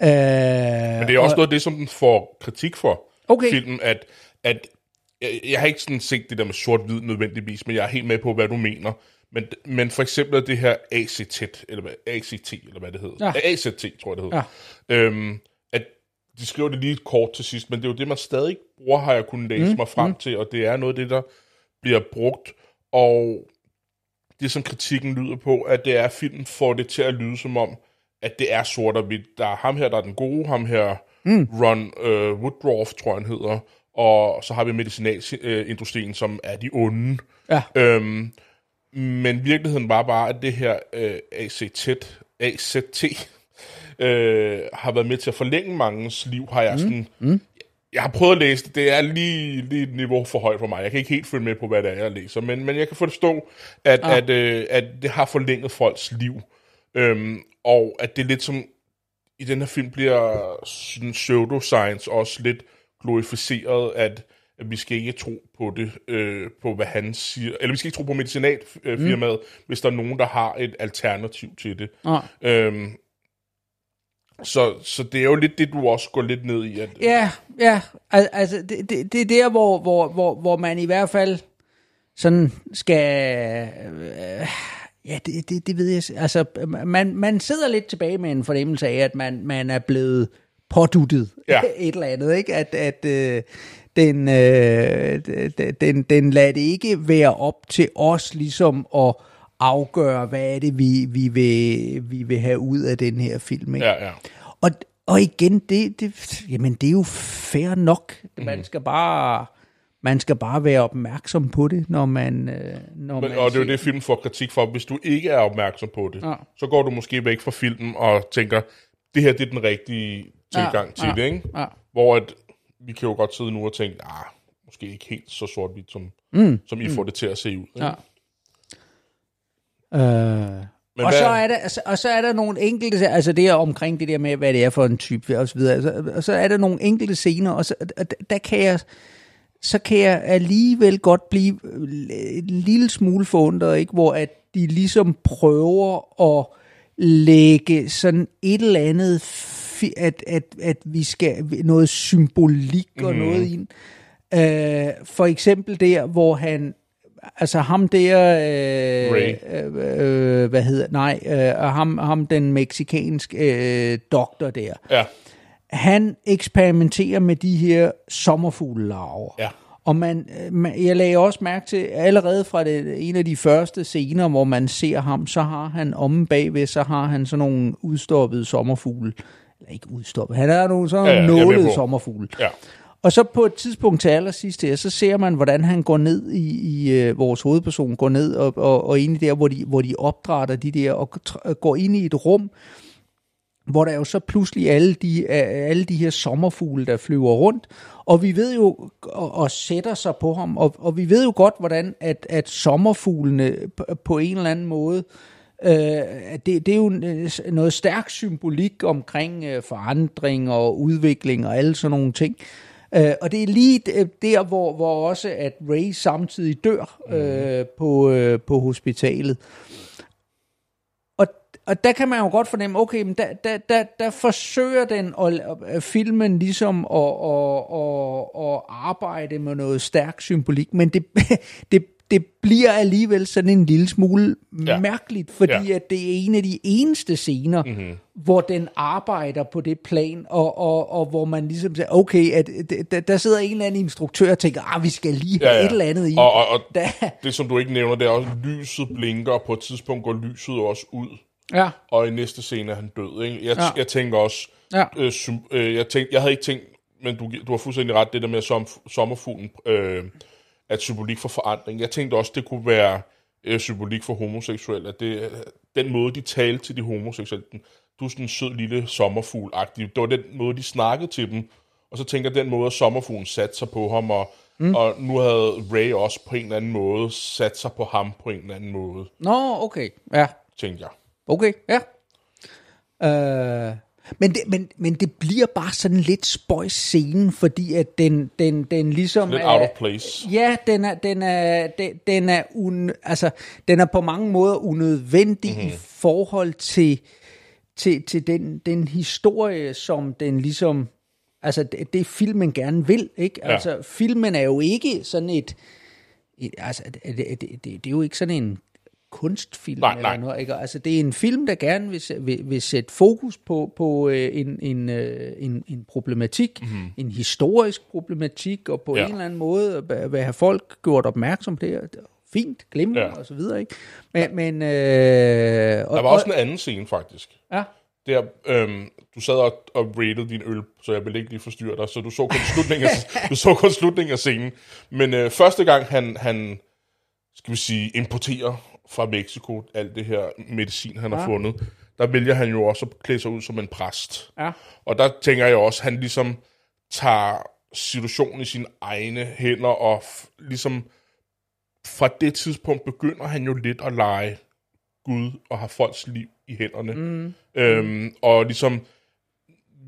Men det er også noget af det, som den får kritik for, filmen, at jeg har ikke sådan set det der med sort-hvid nødvendigvis, men jeg er helt med på, hvad du mener. Men for eksempel det her ACT, eller hvad det hedder. Ja. ACT, tror jeg, det hedder. Ja. At de skriver det lige kort til sidst, men det er jo det, man stadig bruger, har jeg kunnet læse mig frem til, og det er noget af det, der bliver brugt. Og det, som kritikken lyder på, at det er, at filmen får det til at lyde som om, at det er sort og hvidt. Der er ham her, der er den gode, ham her, Ron Woodruff, tror jeg, han hedder, og så har vi medicinalindustrien, som er de onde. Ja. Men virkeligheden var bare, at det her ACT har været med til at forlænge mangens liv, har jeg sådan... Jeg har prøvet at læse det. Det er lige et niveau for højt for mig. Jeg kan ikke helt følge med på, hvad det er, jeg læser. Men jeg kan forstå, at det har forlænget folks liv. Og at det er lidt som... I den her film bliver sådan pseudoscience også lidt glorificeret, at vi skal ikke tro på det, på hvad han siger. Eller vi skal ikke tro på medicinalfirmaet, hvis der er nogen, der har et alternativ til det. Så det er jo lidt det, du også går lidt ned i. Ja. Altså, det er der, hvor man i hvert fald sådan skal... ja, det ved jeg. Altså, man sidder lidt tilbage med en fornemmelse af, at man er blevet påduttet et eller andet, ikke? At den lader det ikke være op til os ligesom at afgøre, hvad er det, vi vil have ud af den her film, ikke? Ja, ja. Og igen, jamen, det er jo fair nok. Man skal bare være opmærksom på det, når man og det er jo det, filmen får kritik for. Hvis du ikke er opmærksom på det, så går du måske væk fra filmen og tænker, det her det er den rigtige tilgang til det, ikke? Ja. Hvor at, vi kan jo godt sidde nu og tænke, måske ikke helt så sort-hvidt, som I får det til at se ud, ikke? Ja. Og så er der nogle enkelte, altså det er omkring det der med, hvad det er for en type og så videre, og så er der nogle enkelte scener, og der kan jeg alligevel godt blive en lille smule forundret, ikke, hvor at de ligesom prøver at lægge sådan et eller andet, at vi skal noget symbolik og noget ind. For eksempel der, hvor han altså ham der, hvad hedder? Nej, ham den meksikanske doktor der. Ja. Han eksperimenterer med de her sommerfuglelarver. Ja. Og jeg lagde også mærke til allerede fra en af de første scener, hvor man ser ham, så har han omme bagved, så har han sådan nogle udstoppede sommerfugle. Eller ikke udstoppede. Han har nogle sådan nålede sommerfugle. Ja. Og så på et tidspunkt til allersidst her, så ser man, hvordan han går ned i vores hovedperson, går ned og ind i der, hvor de opdrætter de der, og går ind i et rum, hvor der jo så pludselig alle de her sommerfugle, der flyver rundt, og vi ved jo, og sætter sig på ham, og vi ved jo godt, hvordan at sommerfuglene på en eller anden måde, det er jo noget stærk symbolik omkring forandring og udvikling og alle sådan nogle ting. Og det er lige der, hvor også at Ray samtidig dør på hospitalet. Og der kan man jo godt fornemme, okay, men der forsøger den filmen ligesom at arbejde med noget stærk symbolik, men det bliver alligevel sådan en lille smule mærkeligt, fordi at det er en af de eneste scener, hvor den arbejder på det plan, og hvor man ligesom siger, okay, at der sidder en eller anden instruktør og tænker, vi skal lige have et eller andet i. Og det, som du ikke nævner, det er også, lyset blinker, og på et tidspunkt går lyset også ud. Ja. Og i næste scene er han død, ikke? Jeg tænker også, jeg havde ikke tænkt, men du har fuldstændig ret, det der med sommerfuglen, at symbolik for forandring. Jeg tænkte også, det kunne være symbolik for homoseksuelle, at det, den måde, de talte til de homoseksuelle, du er sådan en sød lille sommerfugl-agtig. Det var den måde, de snakkede til dem, og så tænker den måde, at sommerfuglen satte sig på ham, og nu havde Ray også på en eller anden måde sat sig på ham på en eller anden måde. Nå, okay, ja. Tænkte jeg. Okay, ja. Men det bliver bare sådan lidt spøjs scenen, fordi at den ligesom lidt er out of place. Ja, den er på mange måder unødvendig i forhold til den historie, som den ligesom, altså det filmen gerne vil, ikke? Altså filmen er jo ikke sådan det er jo ikke sådan en kunstfilm eller noget, ikke? Altså det er en film, der gerne vil sætte fokus på en problematik, en historisk problematik, og på en eller anden måde vil have folk gjort opmærksom på det. Fint, glimrende og så videre, ikke? Men der var også en anden scene faktisk. Ja. Der, du sad og rated din øl, så jeg ville ikke lige forstyrre dig, så du så kun slutningen af, scenen. Men første gang han skal vi sige, importerer fra Mexico alt det her medicin, han har fundet, der vælger han jo også at klæde sig ud som en præst. Ja. Og der tænker jeg også, han ligesom tager situationen i sine egne hænder, og ligesom fra det tidspunkt begynder han jo lidt at lege Gud og har folks liv i hænderne. Og ligesom,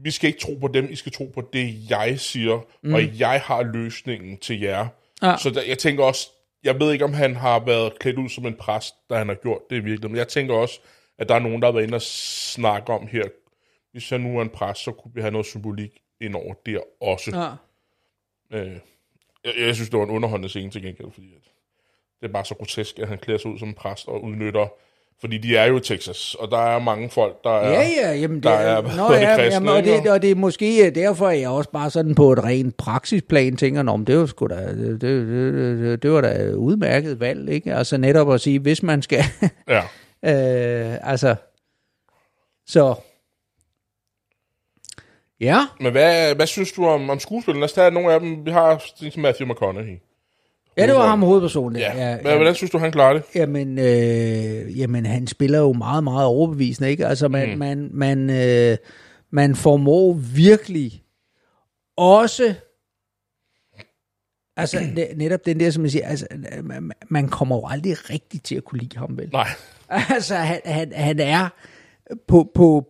vi skal ikke tro på dem, I skal tro på det, jeg siger, og jeg har løsningen til jer. Ja. Så der, jeg tænker også, jeg ved ikke, om han har været klædt ud som en præst, da han har gjort det i virkeligheden, men jeg tænker også, at der er nogen, der har været inde og snakke om her, hvis jeg nu er en præst, så kunne vi have noget symbolik ind over der også. Ja. Jeg synes, det var en underholdende scene til gengæld, fordi det er bare så grotesk, at han klæder sig ud som en præst og udnytter. Fordi de er jo i Texas, og der er mange folk, der er kristne. Og det er måske derfor, at jeg også bare sådan på et rent praksisplan tænker, om det var sgu da, det var da udmærket valg, ikke? Altså netop at sige, hvis man skal. Ja. Altså, så. Ja. Men hvad synes du om skuespillerne? Lad os tage nogle af dem. Vi har Matthew McConaughey. Ja, det var ham hovedpersonen. Ja. Hvordan synes du, han klarer det? Jamen, han spiller jo meget, meget overbevisende, ikke? Altså, man formår virkelig også, altså, netop den der, som man siger, altså, man kommer jo aldrig rigtigt til at kunne lide ham, vel? Nej. Altså, han er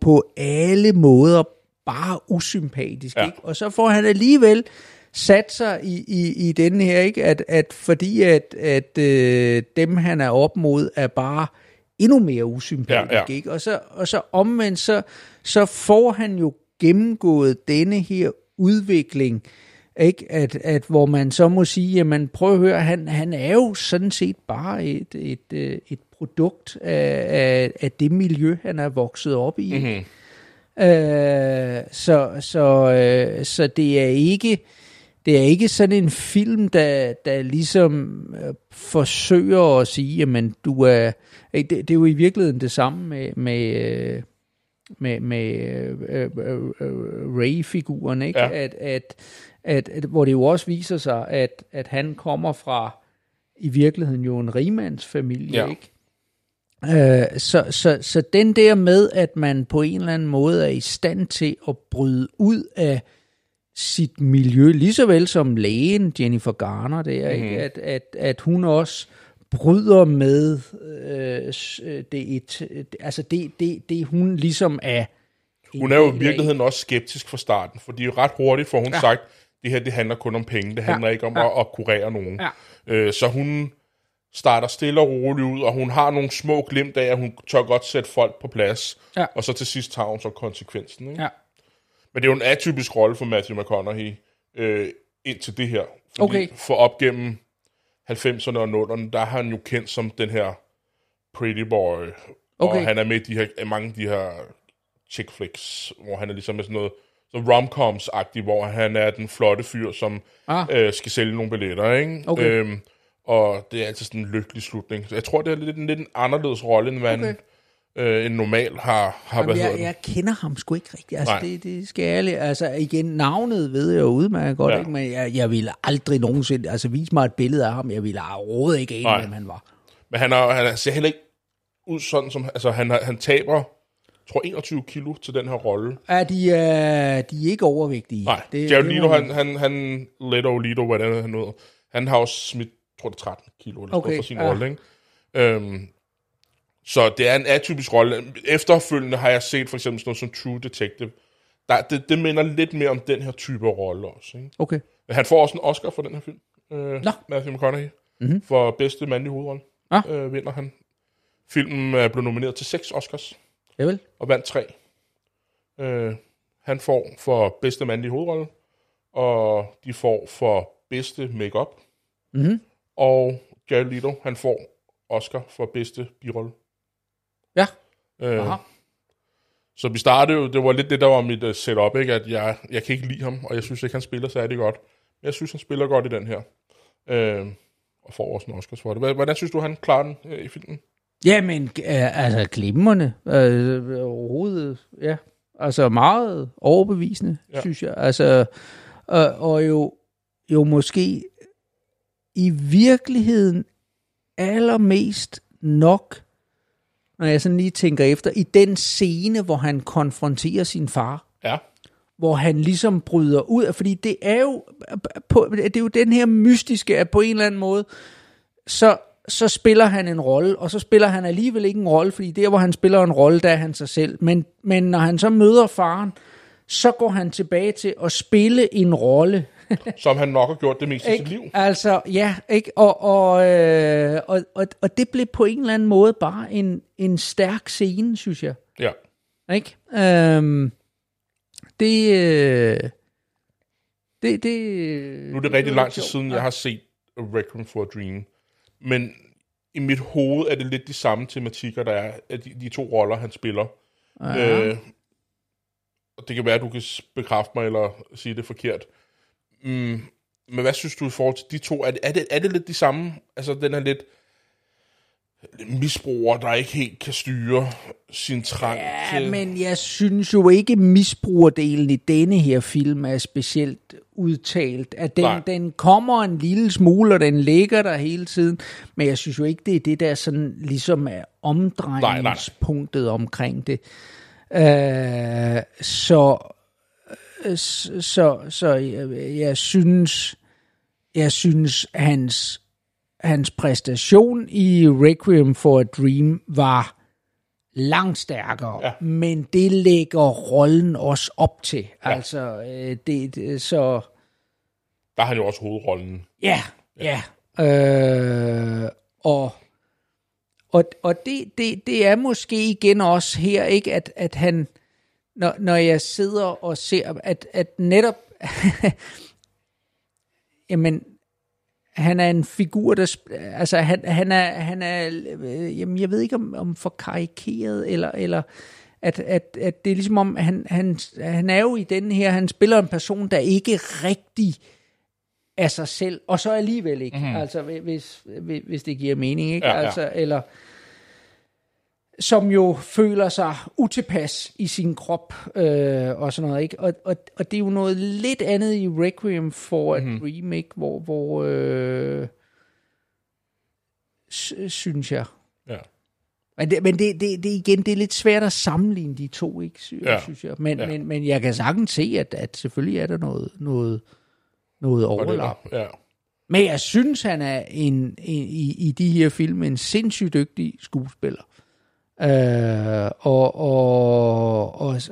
på alle måder bare usympatisk, ikke? Og så får han alligevel sat sig i den her, ikke? At fordi at dem, han er op mod, er bare endnu mere usympatiske, ikke? Og så omvendt, så får han jo gennemgået denne her udvikling, ikke? At hvor man så må sige, jamen prøv at høre, han er jo sådan set bare et produkt af det miljø, han er vokset op i. Så det er ikke... Det er ikke sådan en film, der ligesom forsøger at sige, jamen du er... Det er jo i virkeligheden det samme med Ray-figuren, ikke? Ja. At hvor det jo også viser sig, at han kommer fra i virkeligheden jo en rigmandsfamilie, ikke? Så den der med, at man på en eller anden måde er i stand til at bryde ud af sit miljø, lige så vel som lægen Jennifer Garner der, ikke? At hun også bryder med det hun ligesom er. Hun er jo i virkeligheden også skeptisk fra starten, fordi ret hurtigt får hun sagt, det her det handler kun om penge, det handler ikke om at kurere nogen. Så hun starter stille og roligt ud, og hun har nogle små glimt af, at hun tør godt sætte folk på plads, og så til sidst tager hun så konsekvensen, ikke? Ja. Men det er jo en atypisk rolle for Matthew McConaughey indtil det her. For op gennem 90'erne og 00'erne, der har han jo kendt som den her pretty boy. Og han er med i mange af de her chick flicks, hvor han er ligesom med sådan noget så rom-coms-agtig, hvor han er den flotte fyr, som skal sælge nogle billetter, ikke? Og det er altid sådan en lykkelig slutning. Så jeg tror, det er lidt en anderledes rolle, end man... en normal har jamen, jeg kender ham sgu ikke rigtigt. Altså, det skal jeg ærligt. Altså, igen, navnet ved jeg jo udmærket godt, ikke? Men jeg ville aldrig nogensinde... Altså, vis mig et billede af ham. Jeg ville overhovedet ikke ane, hvem han var. Men han ser heller ikke ud sådan som... Altså, han taber, tror 21 kilo til den her rolle. Ja, de er ikke overvægtige. Nej, Jared Leto, Leto, hvordan han hedder. Han har også smidt, tror det 13 kilo eller for sin rolle, ikke? Så det er en atypisk rolle. Efterfølgende har jeg set for eksempel sådan noget som True Detective, Det minder lidt mere om den her type rolle også. Ikke? Okay. Han får også en Oscar for den her film. Matthew McConaughey. Mm-hmm. For bedste mandlige hovedrolle vinder han. Filmen blev nomineret til 6 Oscars. Javel. Og vandt 3. Han får for bedste mandlige hovedrolle, og de får for bedste make-up. Mm-hmm. Og Jared Leto, han får Oscar for bedste birolle. Ja. Så vi startede jo, det var lidt det, der var mit setup, ikke? At jeg kan ikke lide ham, og jeg synes ikke, han spiller særlig godt. Men jeg synes, han spiller godt i den her. Og får også en Oscars for det. Hvordan synes du, han klarer den i filmen? Jamen, altså glimrende. Overhovedet, ja. Altså meget overbevisende, synes jeg. Altså, og jo måske i virkeligheden allermest nok, når jeg sådan lige tænker efter, i den scene, hvor han konfronterer sin far, hvor han ligesom bryder ud, fordi det er jo den her mystiske, at på en eller anden måde, så spiller han en rolle, og så spiller han alligevel ikke en rolle, fordi der, hvor han spiller en rolle, der er han sig selv. Men når han så møder faren, så går han tilbage til at spille en rolle. Som han nok har gjort det meste i sit liv. Altså, ja, ikke? Og det blev på en eller anden måde bare en stærk scene, synes jeg. Ja. Ikke? Nu er det rigtig lang tid siden, jeg har set A Requiem for a Dream. Men i mit hoved er det lidt de samme tematikker, der er af de 2 roller, han spiller. Og det kan være, at du kan bekræfte mig eller sige det forkert. Men hvad synes du i forhold til de 2? Er det lidt de samme? Altså den er lidt misbruger, der ikke helt kan styre sin trang. Ja, til... men jeg synes jo ikke, misbrugerdelen i denne her film er specielt udtalt. At den kommer en lille smule, og den ligger der hele tiden. Men jeg synes jo ikke, det er det, der sådan ligesom er omdrejningspunktet omkring det. Jeg synes hans præstation i Requiem for a Dream var langt stærkere, men det lægger rollen også op til. Altså, så... Der har han jo også hovedrollen. Ja. Og det er måske igen også her, ikke, at han... Når jeg sidder og ser, at netop... jamen, han er en figur, der... Altså, han er jamen, jeg ved ikke, om for karikeret, eller at det er ligesom om... Han er jo i den her... Han spiller en person, der ikke rigtig er sig selv, og så alligevel ikke. Mm-hmm. Altså, hvis det giver mening, ikke? Altså, eller... som jo føler sig utilpas i sin krop og sådan noget, ikke? Og det er jo noget lidt andet i Requiem for a Dream, ikke? Hvor synes jeg. Ja. Men det igen, det er lidt svært at sammenligne de 2, ikke? Synes jeg. Men jeg kan sagtens se, at selvfølgelig er der noget overlap. Ja. Men jeg synes, han er i de her film en sindssygt dygtig skuespiller.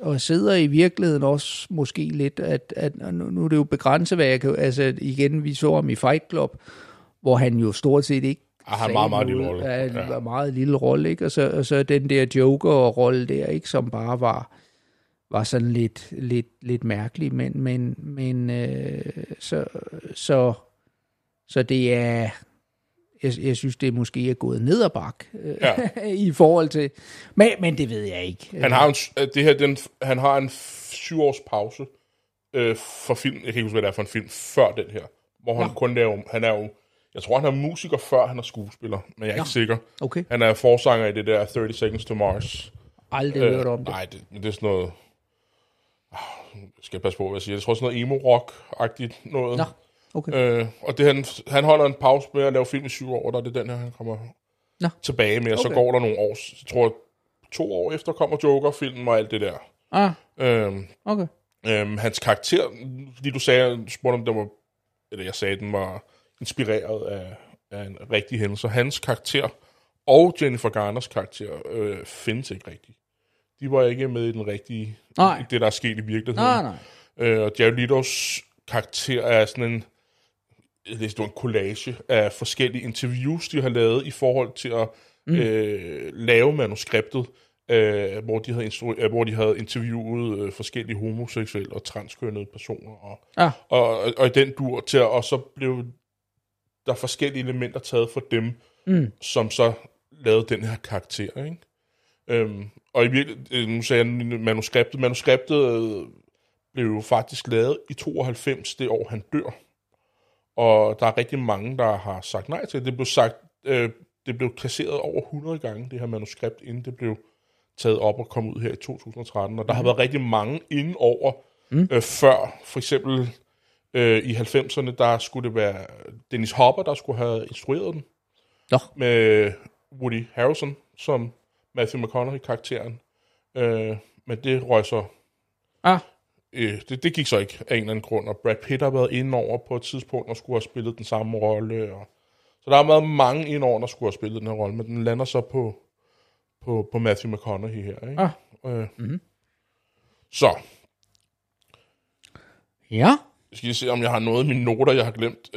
Og sidder i virkeligheden også måske lidt, at nu er det jo begrænset, hvad jeg kan... Altså igen, vi så ham i Fight Club, hvor han jo stort set ikke... har en meget lille rolle. Ja, en meget lille rolle, ikke? Og så den der Joker-rolle der, ikke? Som bare var sådan lidt mærkelig, men så det er... Jeg synes, det måske er gået ned ad bak i forhold til... Men det ved jeg ikke. Han har en 7-års pause for film. Jeg kan ikke huske, hvad det er for en film før den her. Hvor han kun laver... Han er jo... Jeg tror, han er musiker, før han er skuespiller. Men jeg er ikke sikker. Okay. Han er forsanger i det der 30 Seconds to Mars. Aldrig hørt om det. Nej, det er sådan noget... Skal jeg passe på, hvad jeg siger? Jeg tror, sådan noget emo-rock-agtigt noget... Nå. Okay. Og det, han holder en pause med at lave film i 7 år, og det er den her, han kommer tilbage med, og så går der nogle år, jeg tror 2 år efter kommer Joker-filmen og alt det der. Hans karakter, fordi du sagde, spurgte om det var, eller jeg sagde, den var inspireret af en rigtig hændelse. Hans karakter og Jennifer Garners karakter findes ikke rigtigt. de var ikke med i den rigtige, i det der er sket i virkeligheden. Nej. Og Jared Letos karakter er sådan en collage af forskellige interviews, de har lavet i forhold til at lave manuskriptet, hvor de havde interviewet forskellige homoseksuelle og transkønnede personer. Og i den dur til, og så blev der forskellige elementer taget fra dem, som så lavede den her karakter, ikke? Og i virkeligheden, nu sagde jeg manuskriptet. Manuskriptet blev jo faktisk lavet i 92, det år han dør. Og der er rigtig mange, der har sagt nej til det. Det blev kasseret over 100 gange, det her manuskript, inden det blev taget op og kom ud her i 2013. Og der har været rigtig mange inden over, før. For eksempel i 90'erne, der skulle det være Dennis Hopper, der skulle have instrueret den. Nå. Med Woody Harrelson som Matthew McConaughey-karakteren. Men det røg så... Det gik så ikke af en eller anden grund. Og Brad Pitt har været inde over på et tidspunkt og skulle have spillet den samme rolle. Så der har været mange inde over, der skulle have spillet den her rolle, men den lander så på Matthew McConaughey her, ikke? Så. Ja. Jeg skal lige se, om jeg har noget af mine noter, jeg har glemt.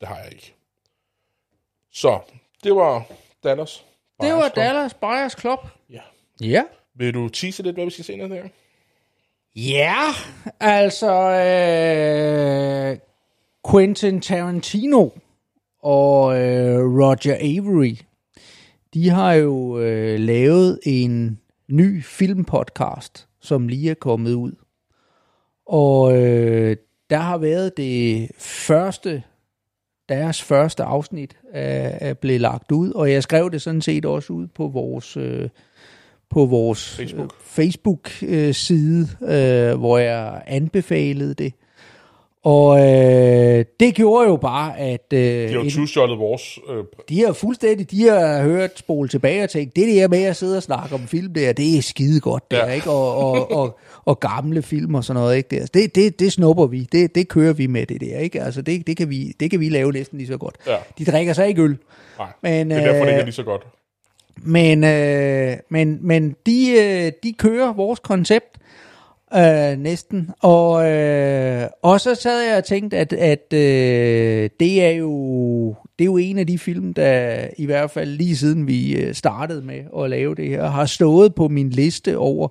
Det har jeg ikke. Så, det var Dallas Buyers Club. Det var Dallas Buyers Club. Ja. Ja. Vil du tease lidt, hvad vi skal se næste gang? Ja, altså... Quentin Tarantino og Roger Avery, de har jo lavet en ny filmpodcast, som lige er kommet ud. Og der har været deres første afsnit er blevet lagt ud, og jeg skrev det sådan set også ud på vores Facebook-side, hvor jeg anbefalede det. Og det gjorde jo bare, at... de har tyvstjålet vores... De har hørt spole tilbage og tænkt, det der med at sidde og snakke om film der, det er skide godt der, ikke? Og gamle film og sådan noget, ikke? Altså, det snupper vi. Det kører vi med det der, ikke? Altså, det kan vi lave næsten lige så godt. Ja. De drikker så ikke øl. Nej, men, det er derfor, det ikke er lige så godt. Men de kører vores koncept. Næsten. Og så sad jeg og tænkte, at det er jo en af de film, der i hvert fald lige siden vi startede med at lave det her, har stået på min liste over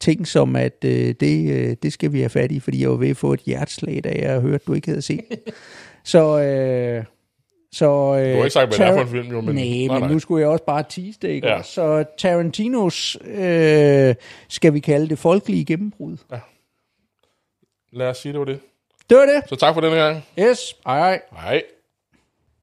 ting, som at det skal vi have fat i, fordi jeg var ved at få et hjerteslag, da jeg hørte, du ikke havde set. Du har ikke sagt, hvad det er for en film, jo. Men nu skulle jeg også bare tease det, ikke? Ja. Så Tarantinos, skal vi kalde det, folkelige gennembrud. Ja. Lad os sige, det var det. Det var det. Så tak for denne gang. Yes, hej. Hej.